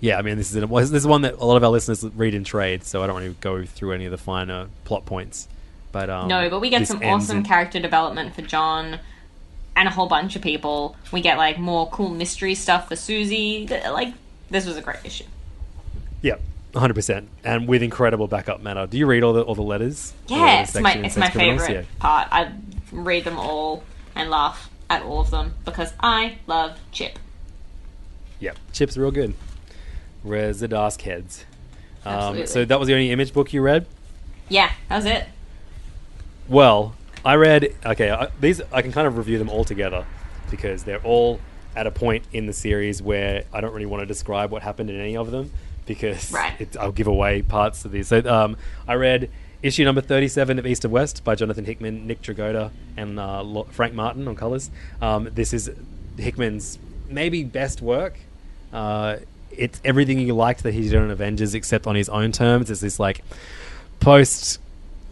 yeah, I mean, this is an, this is one that a lot of our listeners read in trade, so I don't want to go through any of the finer plot points. But um, no, but we get some awesome in- character development for John and a whole bunch of people. We get like more cool mystery stuff for Susie. Like, this was a great issue. Yeah, one hundred percent, and with incredible backup matter. Do you read all the all the letters? Yeah, it's my it's my favorite yeah. part. I read them all and laugh at all of them because I love Chip. Yeah, Chip's real good. Where's the Darsk heads? Um, so that was the only image book you read? Yeah, that was it. Well, I read... Okay, I, these I can kind of review them all together because they're all at a point in the series where I don't really want to describe what happened in any of them because right. it, I'll give away parts of these. So um, I read issue number thirty-seven of East of West by Jonathan Hickman, Nick Dragotta, and uh, Frank Martin on colours. Um, this is Hickman's maybe best work. Uh, it's everything he liked that he did on Avengers except on his own terms. It's this like post,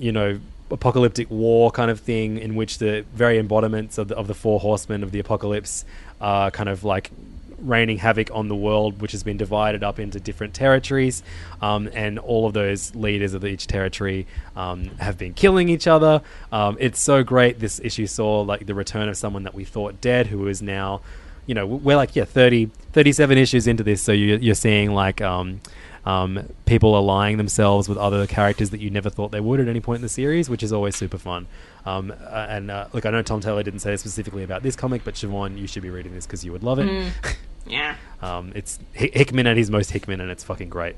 you know, apocalyptic war kind of thing in which the very embodiments of the, of the four horsemen of the apocalypse are kind of like raining havoc on the world, which has been divided up into different territories, um, and all of those leaders of each territory um, have been killing each other. Um, it's so great. This issue saw like the return of someone that we thought dead, who is now, you know, we're like, yeah, thirty, thirty-seven issues into this. So you're, you're seeing like um, um, people allying themselves with other characters that you never thought they would at any point in the series, which is always super fun. Um, and uh, look, I know Tom Taylor didn't say specifically about this comic, but Siobhan, you should be reading this because you would love it. Mm, yeah. um, it's H- Hickman at his most Hickman, and it's fucking great.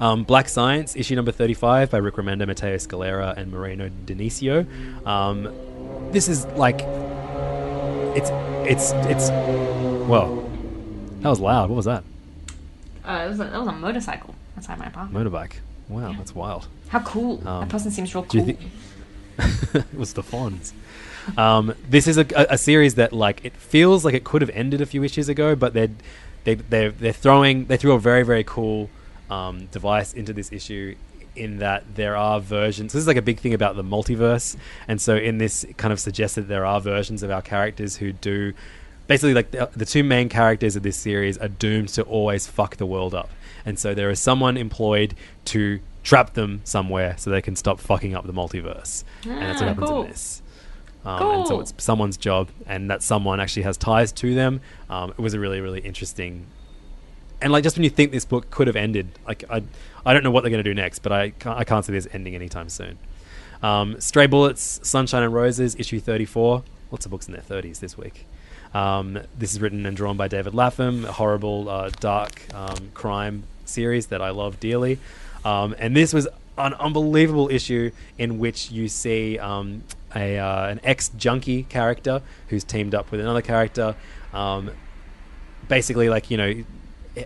Um, Black Science, issue number thirty-five by Rick Remender, Matteo Scalera, and Moreno Denisio. Um, this is like... It's, it's, it's, well, that was loud. What was that? Uh, it was a, that was a motorcycle outside my apartment. Motorbike. Wow, yeah. That's wild. How cool. Um, that person seems real cool. Th- it was the Fonz. Um, this is a, a, a series that, like, it feels like it could have ended a few issues ago, but they're, they, they're, they're throwing, they threw a very, very cool um, device into this issue in that there are versions. This is like a big thing about the multiverse, and so in this it kind of suggests that there are versions of our characters who do basically, like, the, the two main characters of this series are doomed to always fuck the world up, and so there is someone employed to trap them somewhere so they can stop fucking up the multiverse. Ah, and that's what happens cool. in this. Um, cool. And so it's someone's job, and that someone actually has ties to them. Um, it was a really, really interesting, and like just when you think this book could have ended, like I I don't know what they're going to do next, but I can't, I can't see this ending anytime soon. Um, Stray Bullets, Sunshine and Roses, issue thirty-four. Lots of books in their thirties this week. Um, this is written and drawn by David Lapham, a horrible, uh, dark um, crime series that I love dearly. Um, and this was an unbelievable issue in which you see um, a uh, an ex-junkie character who's teamed up with another character. Um, basically, like, you know,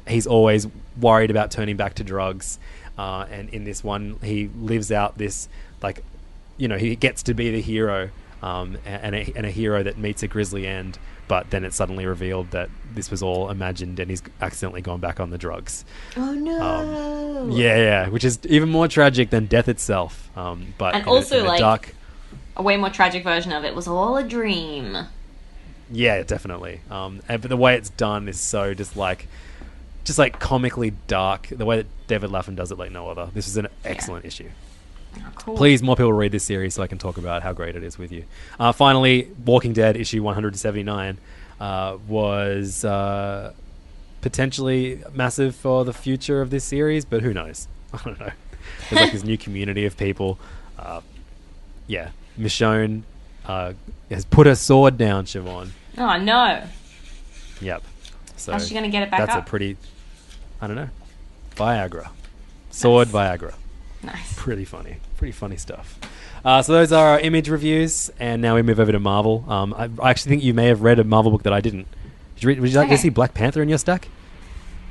he's always worried about turning back to drugs, uh, and in this one he lives out this, like, you know, he gets to be the hero, um, and, a, and a hero that meets a grisly end, but then it's suddenly revealed that this was all imagined and he's accidentally gone back on the drugs. Oh no. Um, yeah yeah which is even more tragic than death itself, um, but and also a, like dark... a way more tragic version of it was all a dream. Yeah, definitely. Um, and, but the way it's done is so just like just like comically dark, the way that David Lapham does it like no other. This is an excellent yeah. issue. Oh, cool. Please, more people read this series so I can talk about how great it is with you. Uh, finally, Walking Dead issue one hundred seventy-nine uh, was uh, potentially massive for the future of this series, but who knows? I don't know. There's like this new community of people. Uh, yeah, Michonne, uh, has put her sword down, Siobhan. Oh, no. Yep. So how's she going to get it back that's up? That's a pretty, I don't know, Viagra. Sword nice. Viagra. Nice. Pretty funny. Pretty funny stuff. Uh, so those are our image reviews, and now we move over to Marvel. Um, I, I actually think you may have read a Marvel book that I didn't. Did you read, would you like okay. to see Black Panther in your stack?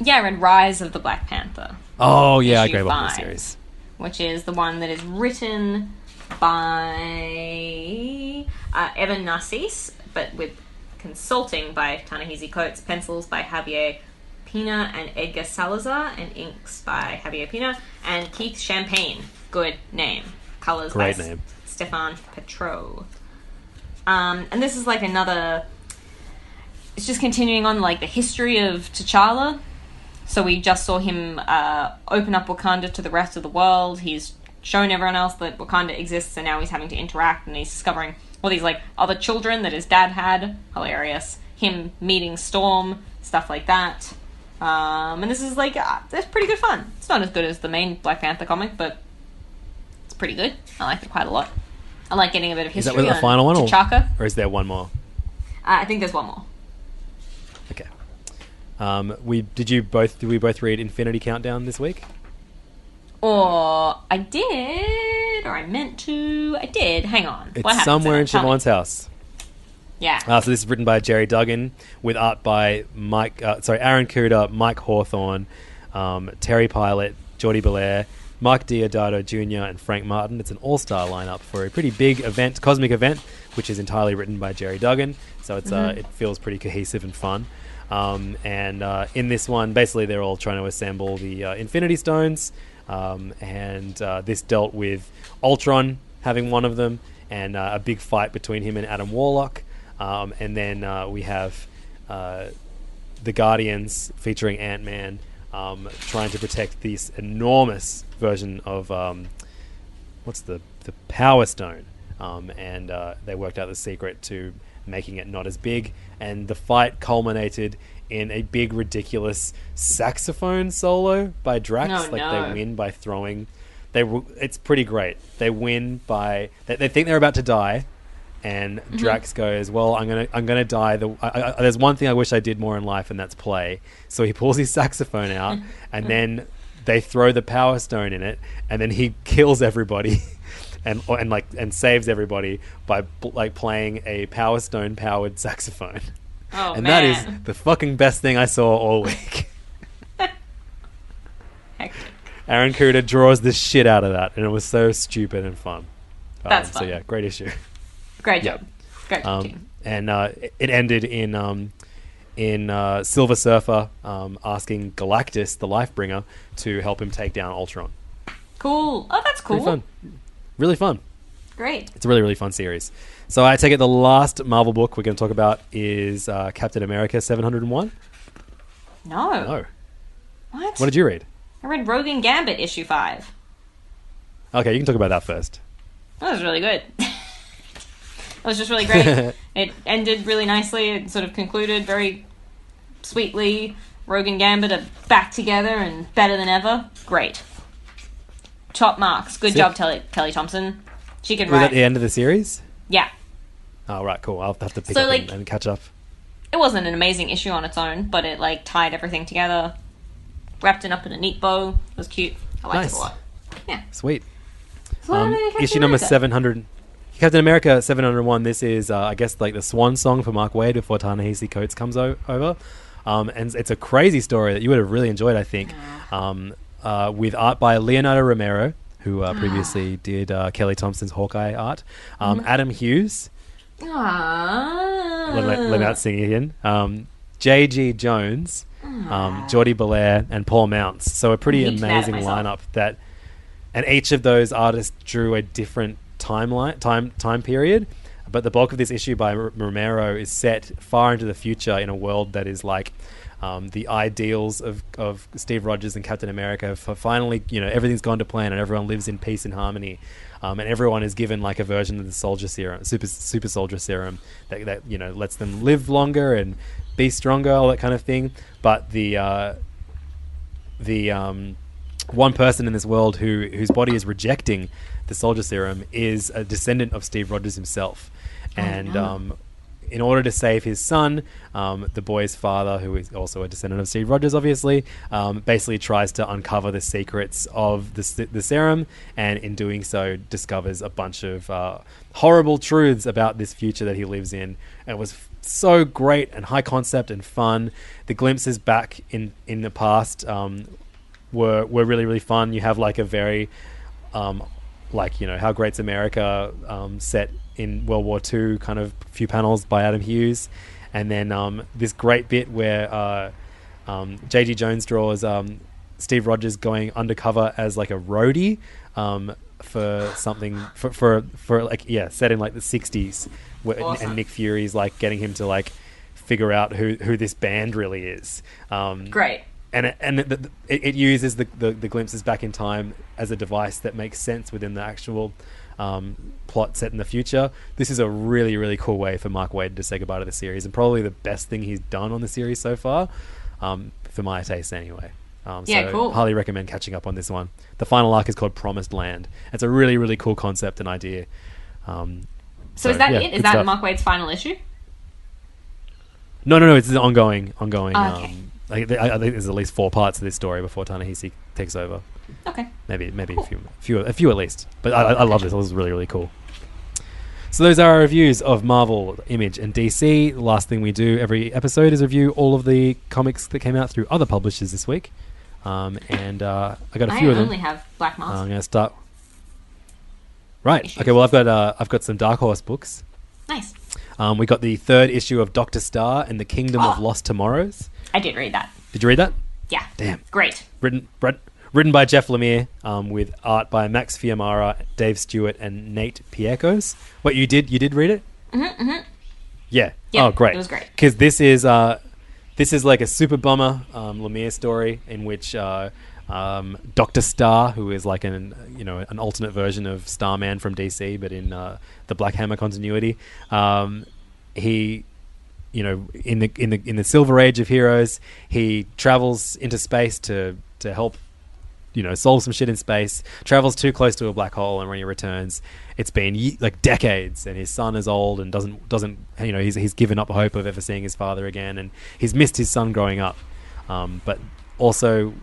Yeah, I read Rise of the Black Panther. Oh, yeah, I agree with the series. Which is the one that is written by uh, Evan Narcisse, but with consulting by Ta-Nehisi Coates, pencils by Javier Pina and Edgar Salazar, and inks by Javier Pina and Keith Champagne. Good name. Colours Great by name. S- Stefan Petro. Um, and this is like another... It's just continuing on like the history of T'Challa. So we just saw him uh, open up Wakanda to the rest of the world. He's shown everyone else that Wakanda exists, and now he's having to interact, and he's discovering all these like other children that his dad had. Hilarious. Him meeting Storm, stuff like that. Um, and this is like, uh, it's pretty good fun. It's not as good as the main Black Panther comic, but it's pretty good. I like it quite a lot. I like getting a bit of history. Is that with the final one, T'Chaka. Or, or is there one more? Uh, I think there's one more. Okay. Um, we did you both? Did we both read Infinity Countdown this week? Or I did, or I meant to. I did. Hang on. It's somewhere in Siobhan's house. Yeah. Uh, so this is written by Jerry Duggan with art by Mike. Uh, sorry, Aaron Kuda, Mike Hawthorne, um, Terry Pilot, Jordi Belair, Mike Deodato Junior, and Frank Martin. It's an all-star lineup for a pretty big event, cosmic event, which is entirely written by Jerry Duggan. So it's mm-hmm. uh, it feels pretty cohesive and fun. Um, and uh, in this one, basically, they're all trying to assemble the uh, Infinity Stones. Um, and uh, this dealt with Ultron having one of them, and uh, a big fight between him and Adam Warlock. Um, and then uh, we have uh, the Guardians featuring Ant-Man um, trying to protect this enormous version of um, what's the the Power Stone. Um, and uh, they worked out the secret to making it not as big, and the fight culminated in a big ridiculous saxophone solo by Drax. No, like no. They win by throwing. They w- it's pretty great. They win by they, they think they're about to die, and mm-hmm. Drax goes, "Well, I'm gonna I'm gonna die. The, I, I, there's one thing I wish I did more in life, and that's play." So he pulls his saxophone out, and then they throw the Power Stone in it, and then he kills everybody. And, and like and saves everybody by like playing a Power Stone powered saxophone. Oh, and man. That is the fucking best thing I saw all week. Hectic. Aaron Kuda draws the shit out of that, and it was so stupid and fun. That's um, fun. So yeah, great issue. Great job. Yep. Great job. Um, and uh, it ended in um, in uh, Silver Surfer um, asking Galactus, the Lifebringer, to help him take down Ultron. Cool. Oh, that's cool. Pretty fun. Really fun. Great. It's a really, really fun series. So I take it the last Marvel book we're going to talk about is uh, Captain America seven oh one? No. No. What? What did you read? I read Rogue and Gambit issue five. Okay, you can talk about that first. That was really good. It was just really great. It ended really nicely. It sort of concluded very sweetly. Rogue and Gambit are back together and better than ever. Great. Top marks. Good Sick. Job, Kelly, Kelly Thompson. She can write. Was that the end of the series? Yeah. Oh, right, cool. I'll have to pick so, up like, and, and catch up. It wasn't an amazing issue on its own, but it like tied everything together, wrapped it up in a neat bow. It was cute. I liked nice. It a lot. Yeah. Sweet. So um, issue number seven hundred. Captain America seven oh one. This is, uh, I guess, like the swan song for Mark Waid before Ta-Nehisi Coates comes o- over. Um, and it's a crazy story that you would have really enjoyed, I think. Yeah. Um, Uh, with art by Leonardo Romero, who uh, previously ah. did uh, Kelly Thompson's Hawkeye art. Um, mm-hmm. Adam Hughes. Ah. Let, let, let me out sing again. Um, J G Jones, um, Jordi Belair, and Paul Mounts. So a pretty amazing lineup that, and each of those artists drew a different timeline, time time period. But the bulk of this issue by R- Romero is set far into the future in a world that is like. Um, the ideals of, of Steve Rogers and Captain America for finally, you know, everything's gone to plan and everyone lives in peace and harmony, um, and everyone is given like a version of the soldier serum, super super soldier serum that, that you know lets them live longer and be stronger, all that kind of thing. But the uh, the um, one person in this world who whose body is rejecting the soldier serum is a descendant of Steve Rogers himself. and oh, no. um, in order to save his son, um, the boy's father, who is also a descendant of Steve Rogers, obviously, um, basically tries to uncover the secrets of the, the serum, and in doing so discovers a bunch of uh, horrible truths about this future that he lives in. And it was f- so great and high concept and fun. The glimpses back in, in the past um, were were really, really fun. You have like a very... Um, like, you know, How Great's America um, set in World War Two, kind of few panels by Adam Hughes. And then um, this great bit where uh, um, J G Jones draws um, Steve Rogers going undercover as like a roadie um, for something for, for, for like, yeah, set in like the sixties where, awesome. And Nick Fury's like getting him to like figure out who, who this band really is. Um, great. And it, and it, it uses the, the, the glimpses back in time as a device that makes sense within the actual um, plot set in the future. This is a really, really cool way for Mark Waid to say goodbye to the series, and probably the best thing he's done on the series so far, um, for my taste anyway. Um, so yeah, cool. Highly recommend catching up on this one. The final arc is called Promised Land. It's a really, really cool concept and idea. Um, so, so is that yeah, it? Is that stuff. Mark Waid's final issue? No, no, no. It's an ongoing, ongoing... Oh, okay. um, I, I think there's at least four parts of this story before Ta-Nehisi takes over. Okay. Maybe maybe cool. a, few, a few a few at least. But I, I, I love this. This is really, really cool. So those are our reviews of Marvel, Image, and D C. The last thing we do every episode is review all of the comics that came out through other publishers this week. Um, and uh, I got a few I of them. I only have Black Mask. Uh, I'm going to start. Right. Issues. Okay, well, I've got uh, I've got some Dark Horse books. Nice. Um, we got the third issue of Doctor Star and the Kingdom oh. of Lost Tomorrows. I did read that. Did you read that? Yeah. Damn. Great. Written, written by Jeff Lemire, um, with art by Max Fiamara, Dave Stewart, and Nate Piekos. What, you did? You did read it? Mm-hmm. mm-hmm. Yeah. yeah. Oh, great. It was great. Because this is uh, this is like a super bummer um, Lemire story in which uh, um, Doctor Star, who is like an you know an alternate version of Starman from D C, but in uh, the Black Hammer continuity, um, he. You know, in the in the in the Silver Age of heroes, he travels into space to to help, you know, solve some shit in space. Travels too close to a black hole, and when he returns, it's been like decades, and his son is old and doesn't doesn't you know he's he's given up hope of ever seeing his father again, and he's missed his son growing up. Um, but also,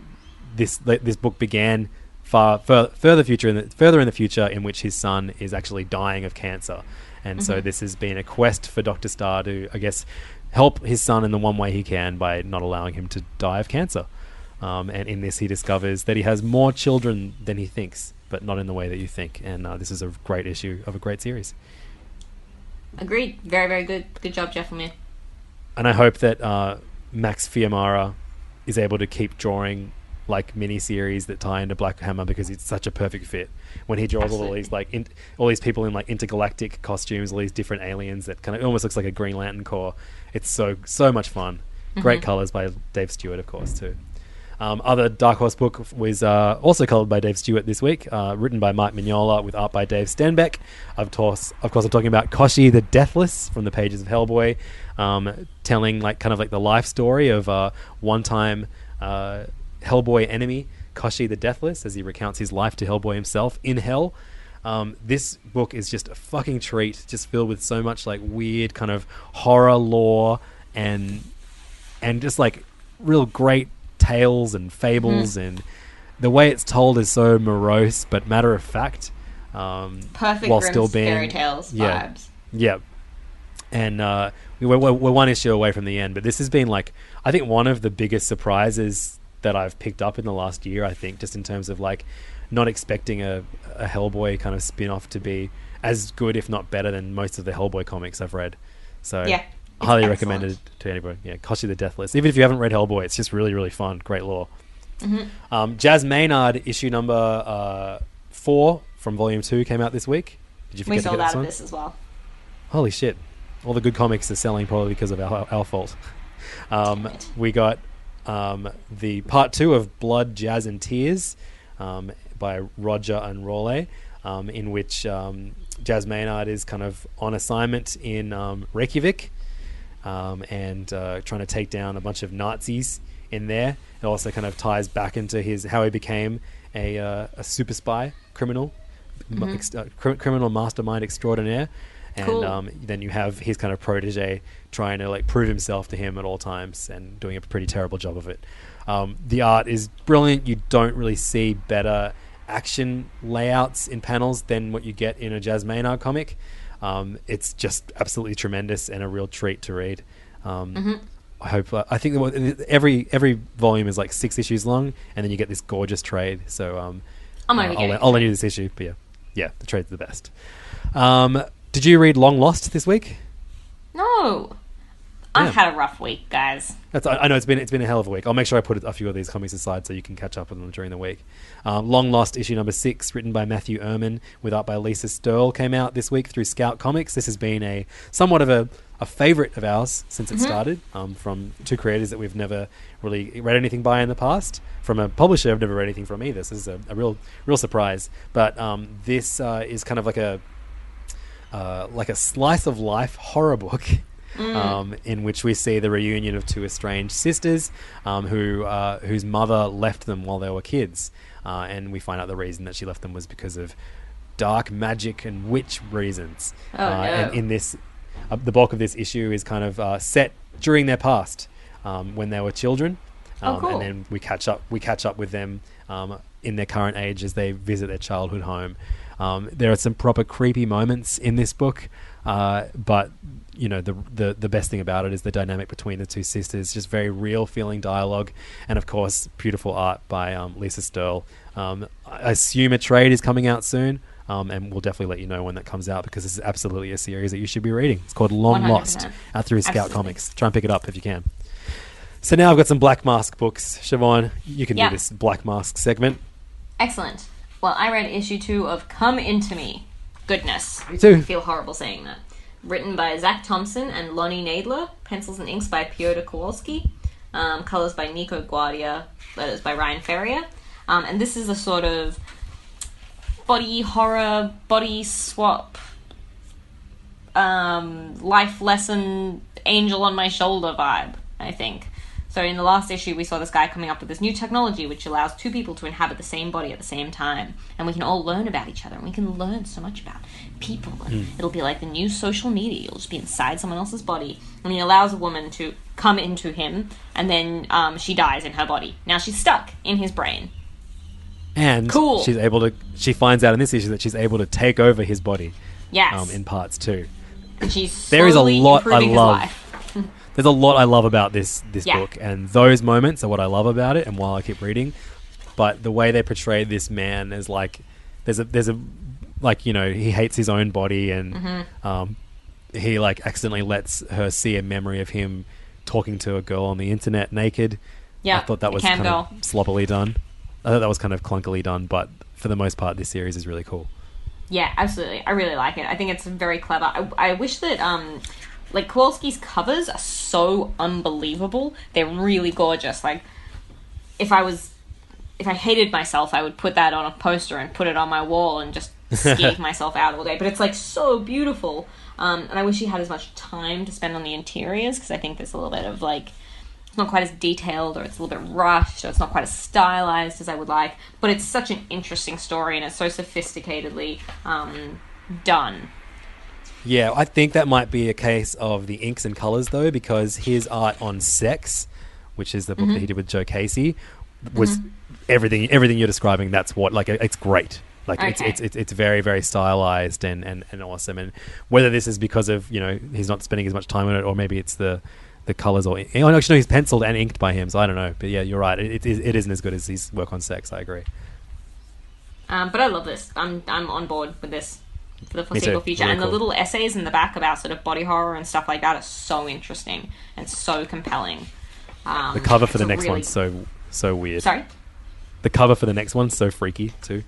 this this book began far fur, further future in the, further in the future in which his son is actually dying of cancer. And mm-hmm. so this has been a quest for Doctor Star to, I guess, help his son in the one way he can by not allowing him to die of cancer. Um, and in this, he discovers that he has more children than he thinks, but not in the way that you think. And uh, this is a great issue of a great series. Agreed. Very, very good. Good job, Jeff Lemire. And I hope that uh, Max Fiamara is able to keep drawing like miniseries that tie into Black Hammer, because it's such a perfect fit. When he draws Absolutely. all these like in, all these people in like intergalactic costumes, all these different aliens that kind of almost looks like a Green Lantern Corps. It's so so much fun. Mm-hmm. Great colors by Dave Stewart, of course, too. Um, other Dark Horse book was uh, also colored by Dave Stewart this week, uh, written by Mike Mignola with art by Dave Stenbeck. Of course, of course, I'm talking about Koshi the Deathless from the pages of Hellboy, um, telling like kind of like the life story of uh, one time. Uh, Hellboy enemy Koshi the Deathless, as he recounts his life to Hellboy himself in hell. Um, this book is just a fucking treat, just filled with so much like weird kind of horror lore and and just like real great tales and fables, mm. and the way it's told is so morose but matter of fact. Um, Perfect while Grimm's still being fairy tales yeah, vibes. Yeah, and uh, we're, we're, we're one issue away from the end, but this has been like I think one of the biggest surprises that I've picked up in the last year, I think, just in terms of like not expecting a, a Hellboy kind of spin-off to be as good, if not better, than most of the Hellboy comics I've read. So yeah, highly recommended to anybody. Yeah, Koshi the Deathless. Even if you haven't read Hellboy, it's just really, really fun. Great lore. Mm-hmm. Um, Jazz Maynard, issue number uh, four from Volume Two, came out this week. Did you forget we sold to get out this of one? This as well? Holy shit! All the good comics are selling probably because of our, our fault. Um, we got. Um, the part two of Blood, Jazz and Tears um, by Roger and Raleigh, um, in which um, Jazz Maynard is kind of on assignment in um, Reykjavik um, and uh, trying to take down a bunch of Nazis in there. It also kind of ties back into his how he became a, uh, a super spy criminal, mm-hmm. ex- uh, cr- criminal mastermind extraordinaire. and cool. um, then you have his kind of protege trying to like prove himself to him at all times and doing a pretty terrible job of it. Um, the art is brilliant. You don't really see better action layouts in panels than what you get in a Jas Maynard comic. Um, it's just absolutely tremendous and a real treat to read. Um, mm-hmm. I hope uh, I think that every every volume is like six issues long, and then you get this gorgeous trade. So um, I'm uh, I'll, I'll only do this issue, but yeah, yeah, the trade's the best. Um, did you read Long Lost this week? No, I've yeah. had a rough week, guys. That's, I, I know it's been it's been a hell of a week. I'll make sure I put a few of these comics aside so you can catch up on them during the week. Um, Long Lost issue number six, written by Matthew Ehrman, with art by Lisa Stirl, came out this week through Scout Comics. This has been a somewhat of a a favorite of ours since it mm-hmm. started, um, from two creators that we've never really read anything by in the past, from a publisher I've never read anything from either. So this is a, a real real surprise. But um, this uh, is kind of like a uh, like a slice of life horror book mm. um, in which we see the reunion of two estranged sisters um, who uh, whose mother left them while they were kids, uh, and we find out the reason that she left them was because of dark magic and witch reasons. Oh, uh, no. And in this Uh, the bulk of this issue is kind of uh, set during their past, um, when they were children, um, oh, cool. and then we catch up. We catch up with them um, in their current age as they visit their childhood home. Um, there are some proper creepy moments in this book, uh, but you know the, the the best thing about it is the dynamic between the two sisters. Just very real feeling dialogue, and of course, beautiful art by um, Lisa Stirl. Um, I assume a trade is coming out soon. Um, and we'll definitely let you know when that comes out, because this is absolutely a series that you should be reading. It's called Long one hundred percent Lost, out through Scout absolutely. Comics. Try and pick it up if you can. So now I've got some Black Mask books. Siobhan, you can yeah. do this Black Mask segment. Excellent. Well, I read issue two of Come Into Me. Goodness. Me too. I feel horrible saying that. Written by Zach Thompson and Lonnie Nadler. Pencils and inks by Piotr Kowalski. Um, colors by Nico Guardia. Letters by Ryan Ferrier. Um, and this is a sort of body horror, body swap, um, life lesson, angel on my shoulder vibe, I think. So in the last issue, we saw this guy coming up with this new technology which allows two people to inhabit the same body at the same time. And we can all learn about each other, and we can learn so much about people. Mm. It'll be like the new social media. You'll just be inside someone else's body. And he allows a woman to come into him, and then um, she dies in her body. Now she's stuck in his brain. And cool. she's able to. She finds out in this issue that she's able to take over his body. Yes. Um, in parts too. And she's there is a lot I love. There's a lot I love about this this yeah. book, and those moments are what I love about it. And while I keep reading, but the way they portray this man as like, there's a there's a like you know he hates his own body, and mm-hmm. um, he like accidentally lets her see a memory of him talking to a girl on the internet naked. Yeah. I thought that was kind girl. of sloppily done. I thought that was kind of clunkily done, but for the most part, this series is really cool. Yeah, absolutely. I really like it. I think it's very clever. I, I wish that, um, like, Kowalski's covers are so unbelievable. They're really gorgeous. Like, if I was, if I hated myself, I would put that on a poster and put it on my wall and just skeeve myself out all day. But it's, like, so beautiful. Um, and I wish he had as much time to spend on the interiors, because I think there's a little bit of, like, it's not quite as detailed, or it's a little bit rushed, or it's not quite as stylized as I would like, but it's such an interesting story, and it's so sophisticatedly um, done. Yeah, I think that might be a case of the inks and colours, though, because his art on Sex, which is the book mm-hmm. that he did with Joe Casey, was mm-hmm. everything everything you're describing, that's what, like, it's great. Like, okay. it's, it's it's very, very stylized and, and, and awesome, and whether this is because of, you know, he's not spending as much time on it, or maybe it's the... the colours or... Oh, no, actually, no, he's penciled and inked by him, so I don't know. But yeah, you're right. It, it, it isn't as good as his work on Sex, I agree. Um, but I love this. I'm I'm on board with this for the foreseeable future. Really and cool. The little essays in the back about sort of body horror and stuff like that are so interesting and so compelling. Um, the cover for the next really... one's so, so weird. Sorry? The cover for the next one's so freaky, too.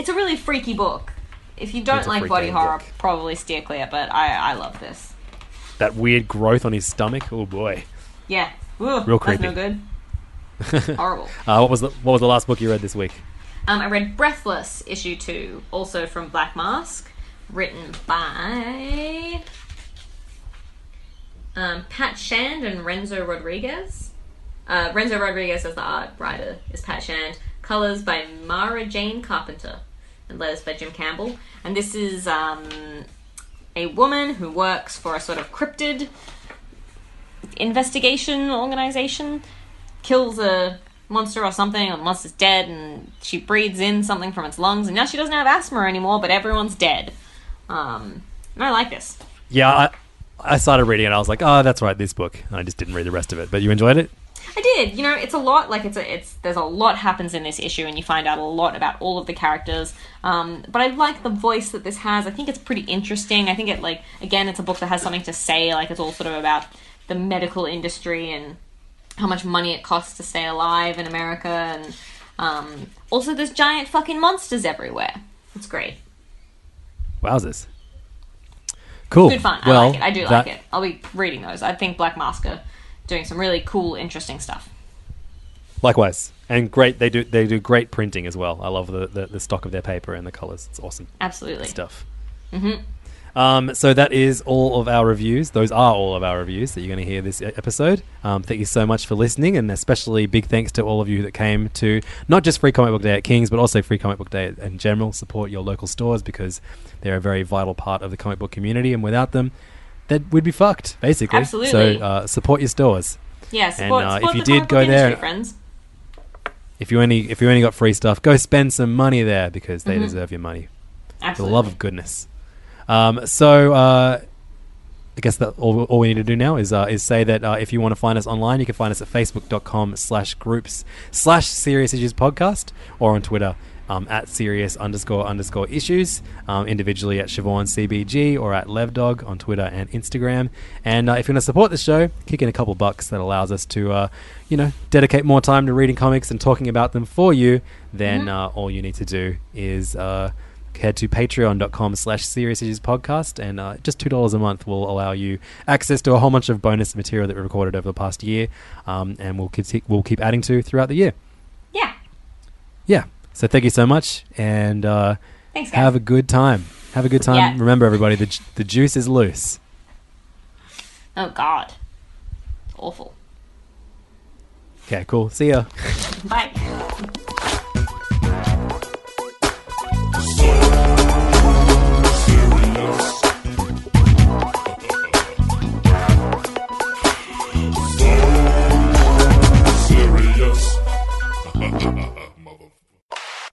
It's a really freaky book. If you don't like body horror, book. probably steer clear, but I, I love this. That weird growth on his stomach. Oh, boy. Yeah. Ooh, real creepy. That's no good. Horrible. Uh, what was the, what was the last book you read this week? Um, I read Breathless, issue two, also from Black Mask, written by um, Pat Shand and Renzo Rodriguez. Uh, Renzo Rodriguez as the art, writer is Pat Shand. Colors by Mara Jane Carpenter, and letters by Jim Campbell. And this is... Um, a woman who works for a sort of cryptid investigation organization, kills a monster or something, and the monster's dead, and she breathes in something from its lungs, and now she doesn't have asthma anymore, but everyone's dead. Um, and I like this. Yeah, I, I started reading it, and I was like, oh, that's right, this book. And I just didn't read the rest of it. But you enjoyed it? I did. You know, it's a lot. Like, it's a, it's there's a lot happens in this issue, and you find out a lot about all of the characters. Um, but I like the voice that this has. I think it's pretty interesting. I think it, like, again, it's a book that has something to say. Like, it's all sort of about the medical industry and how much money it costs to stay alive in America. And um, also, there's giant fucking monsters everywhere. It's great. Wowzers. Cool. Good fun. Well, I like it. I do that... like it. I'll be reading those. I think Black Mask are doing some really cool, interesting stuff. Likewise. And great. They do They do great printing as well. I love the, the, the stock of their paper and the colours. It's awesome. Absolutely. Good stuff. Mm-hmm. Um, so that is all of our reviews. Those are all of our reviews that you're going to hear this episode. Um, thank you so much for listening, and especially big thanks to all of you that came to not just Free Comic Book Day at King's, but also Free Comic Book Day in general. Support your local stores, because they're a very vital part of the comic book community, and without them, that we'd be fucked, basically. Absolutely. So uh, support your stores. Yeah, support, and, uh, support if you the did go industry, there, friends. If you only if you only got free stuff, go spend some money there, because they mm-hmm. deserve your money. Absolutely. For the love of goodness. Um, so uh, I guess that all, all we need to do now is uh, is say that uh, if you want to find us online, you can find us at facebook.com slash groups slash serious issues podcast, or on Twitter um, at serious underscore underscore issues, um, individually at Siobhan C B G or at LevDog on Twitter and Instagram. And uh, if you want to support the show, kick in a couple bucks. That allows us to uh, you know dedicate more time to reading comics and talking about them for you. Then mm-hmm. uh, all you need to do is... Uh, head to patreon.com slash serious issues podcast, and uh, just two dollars a month will allow you access to a whole bunch of bonus material that we recorded over the past year, um, and we'll keep we'll keep adding to throughout the year. Yeah, yeah. So thank you so much, and uh, thanks, guys. Have a good time. Have a good time. Yeah. Remember, everybody, the the juice is loose. Oh God, it's awful. Okay, cool. See ya. Bye.